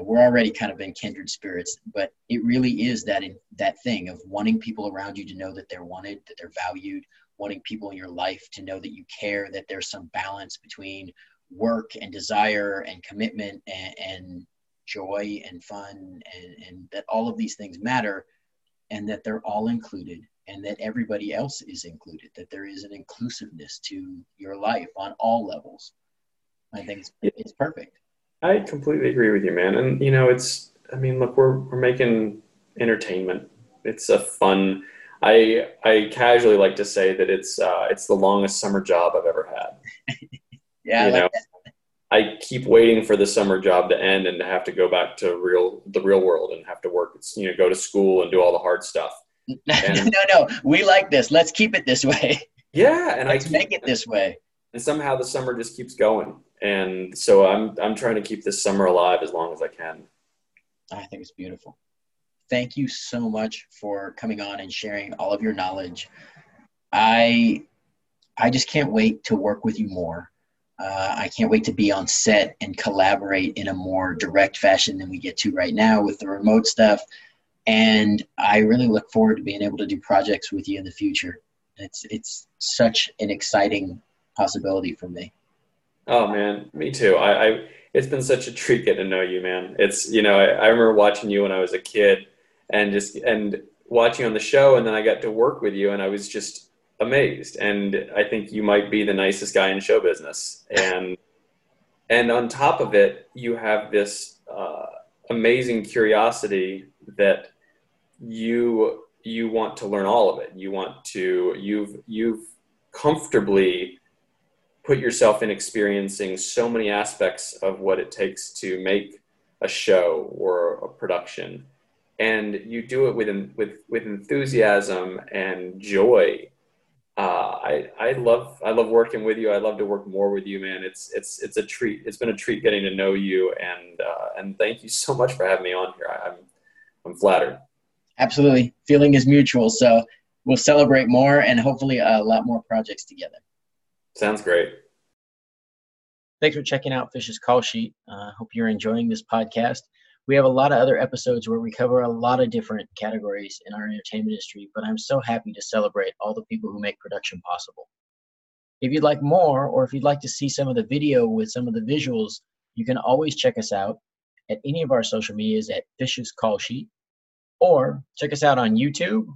we're already kind of in kindred spirits, but it really is that thing of wanting people around you to know that they're wanted, that they're valued, wanting people in your life to know that you care, that there's some balance between work and desire and commitment and joy and fun, and that all of these things matter, and that they're all included, and that everybody else is included, that there is an inclusiveness to your life on all levels. I think it's perfect. I completely agree with you, man. And, you know, look, we're making entertainment. It's a fun, I casually like to say that it's the longest summer job I've ever had. Yeah. I keep waiting for the summer job to end and to have to go back to the real world and have to work, go to school and do all the hard stuff. No. We like this. Let's keep it this way. Yeah. And Let's make it this way. And somehow the summer just keeps going. And so I'm trying to keep this summer alive as long as I can. I think it's beautiful. thank you so much for coming on and sharing all of your knowledge. I just can't wait to work with you more. I can't wait to be on set and collaborate in a more direct fashion than we get to right now with the remote stuff. And I really look forward to being able to do projects with you in the future. It's such an exciting possibility for me. Oh man, me too. It's been such a treat getting to know you, man. It's, you know, I remember watching you when I was a kid and watching on the show, and then I got to work with you and I was just amazed. And I think you might be the nicest guy in show business. And on top of it, you have this amazing curiosity that you want to learn all of it. You've comfortably put yourself in experiencing so many aspects of what it takes to make a show or a production. And you do it with enthusiasm and joy. I love working with you. I love to work more with you, man. It's a treat. It's been a treat getting to know you, and thank you so much for having me on here. I'm flattered. Absolutely. Feeling is mutual. So we'll celebrate more and hopefully a lot more projects together. Sounds great. Thanks for checking out Fish's Call Sheet. I hope you're enjoying this podcast. We have a lot of other episodes where we cover a lot of different categories in our entertainment industry, but I'm so happy to celebrate all the people who make production possible. If you'd like more, or if you'd like to see some of the video with some of the visuals, you can always check us out at any of our social medias at Fish's Call Sheet, or check us out on YouTube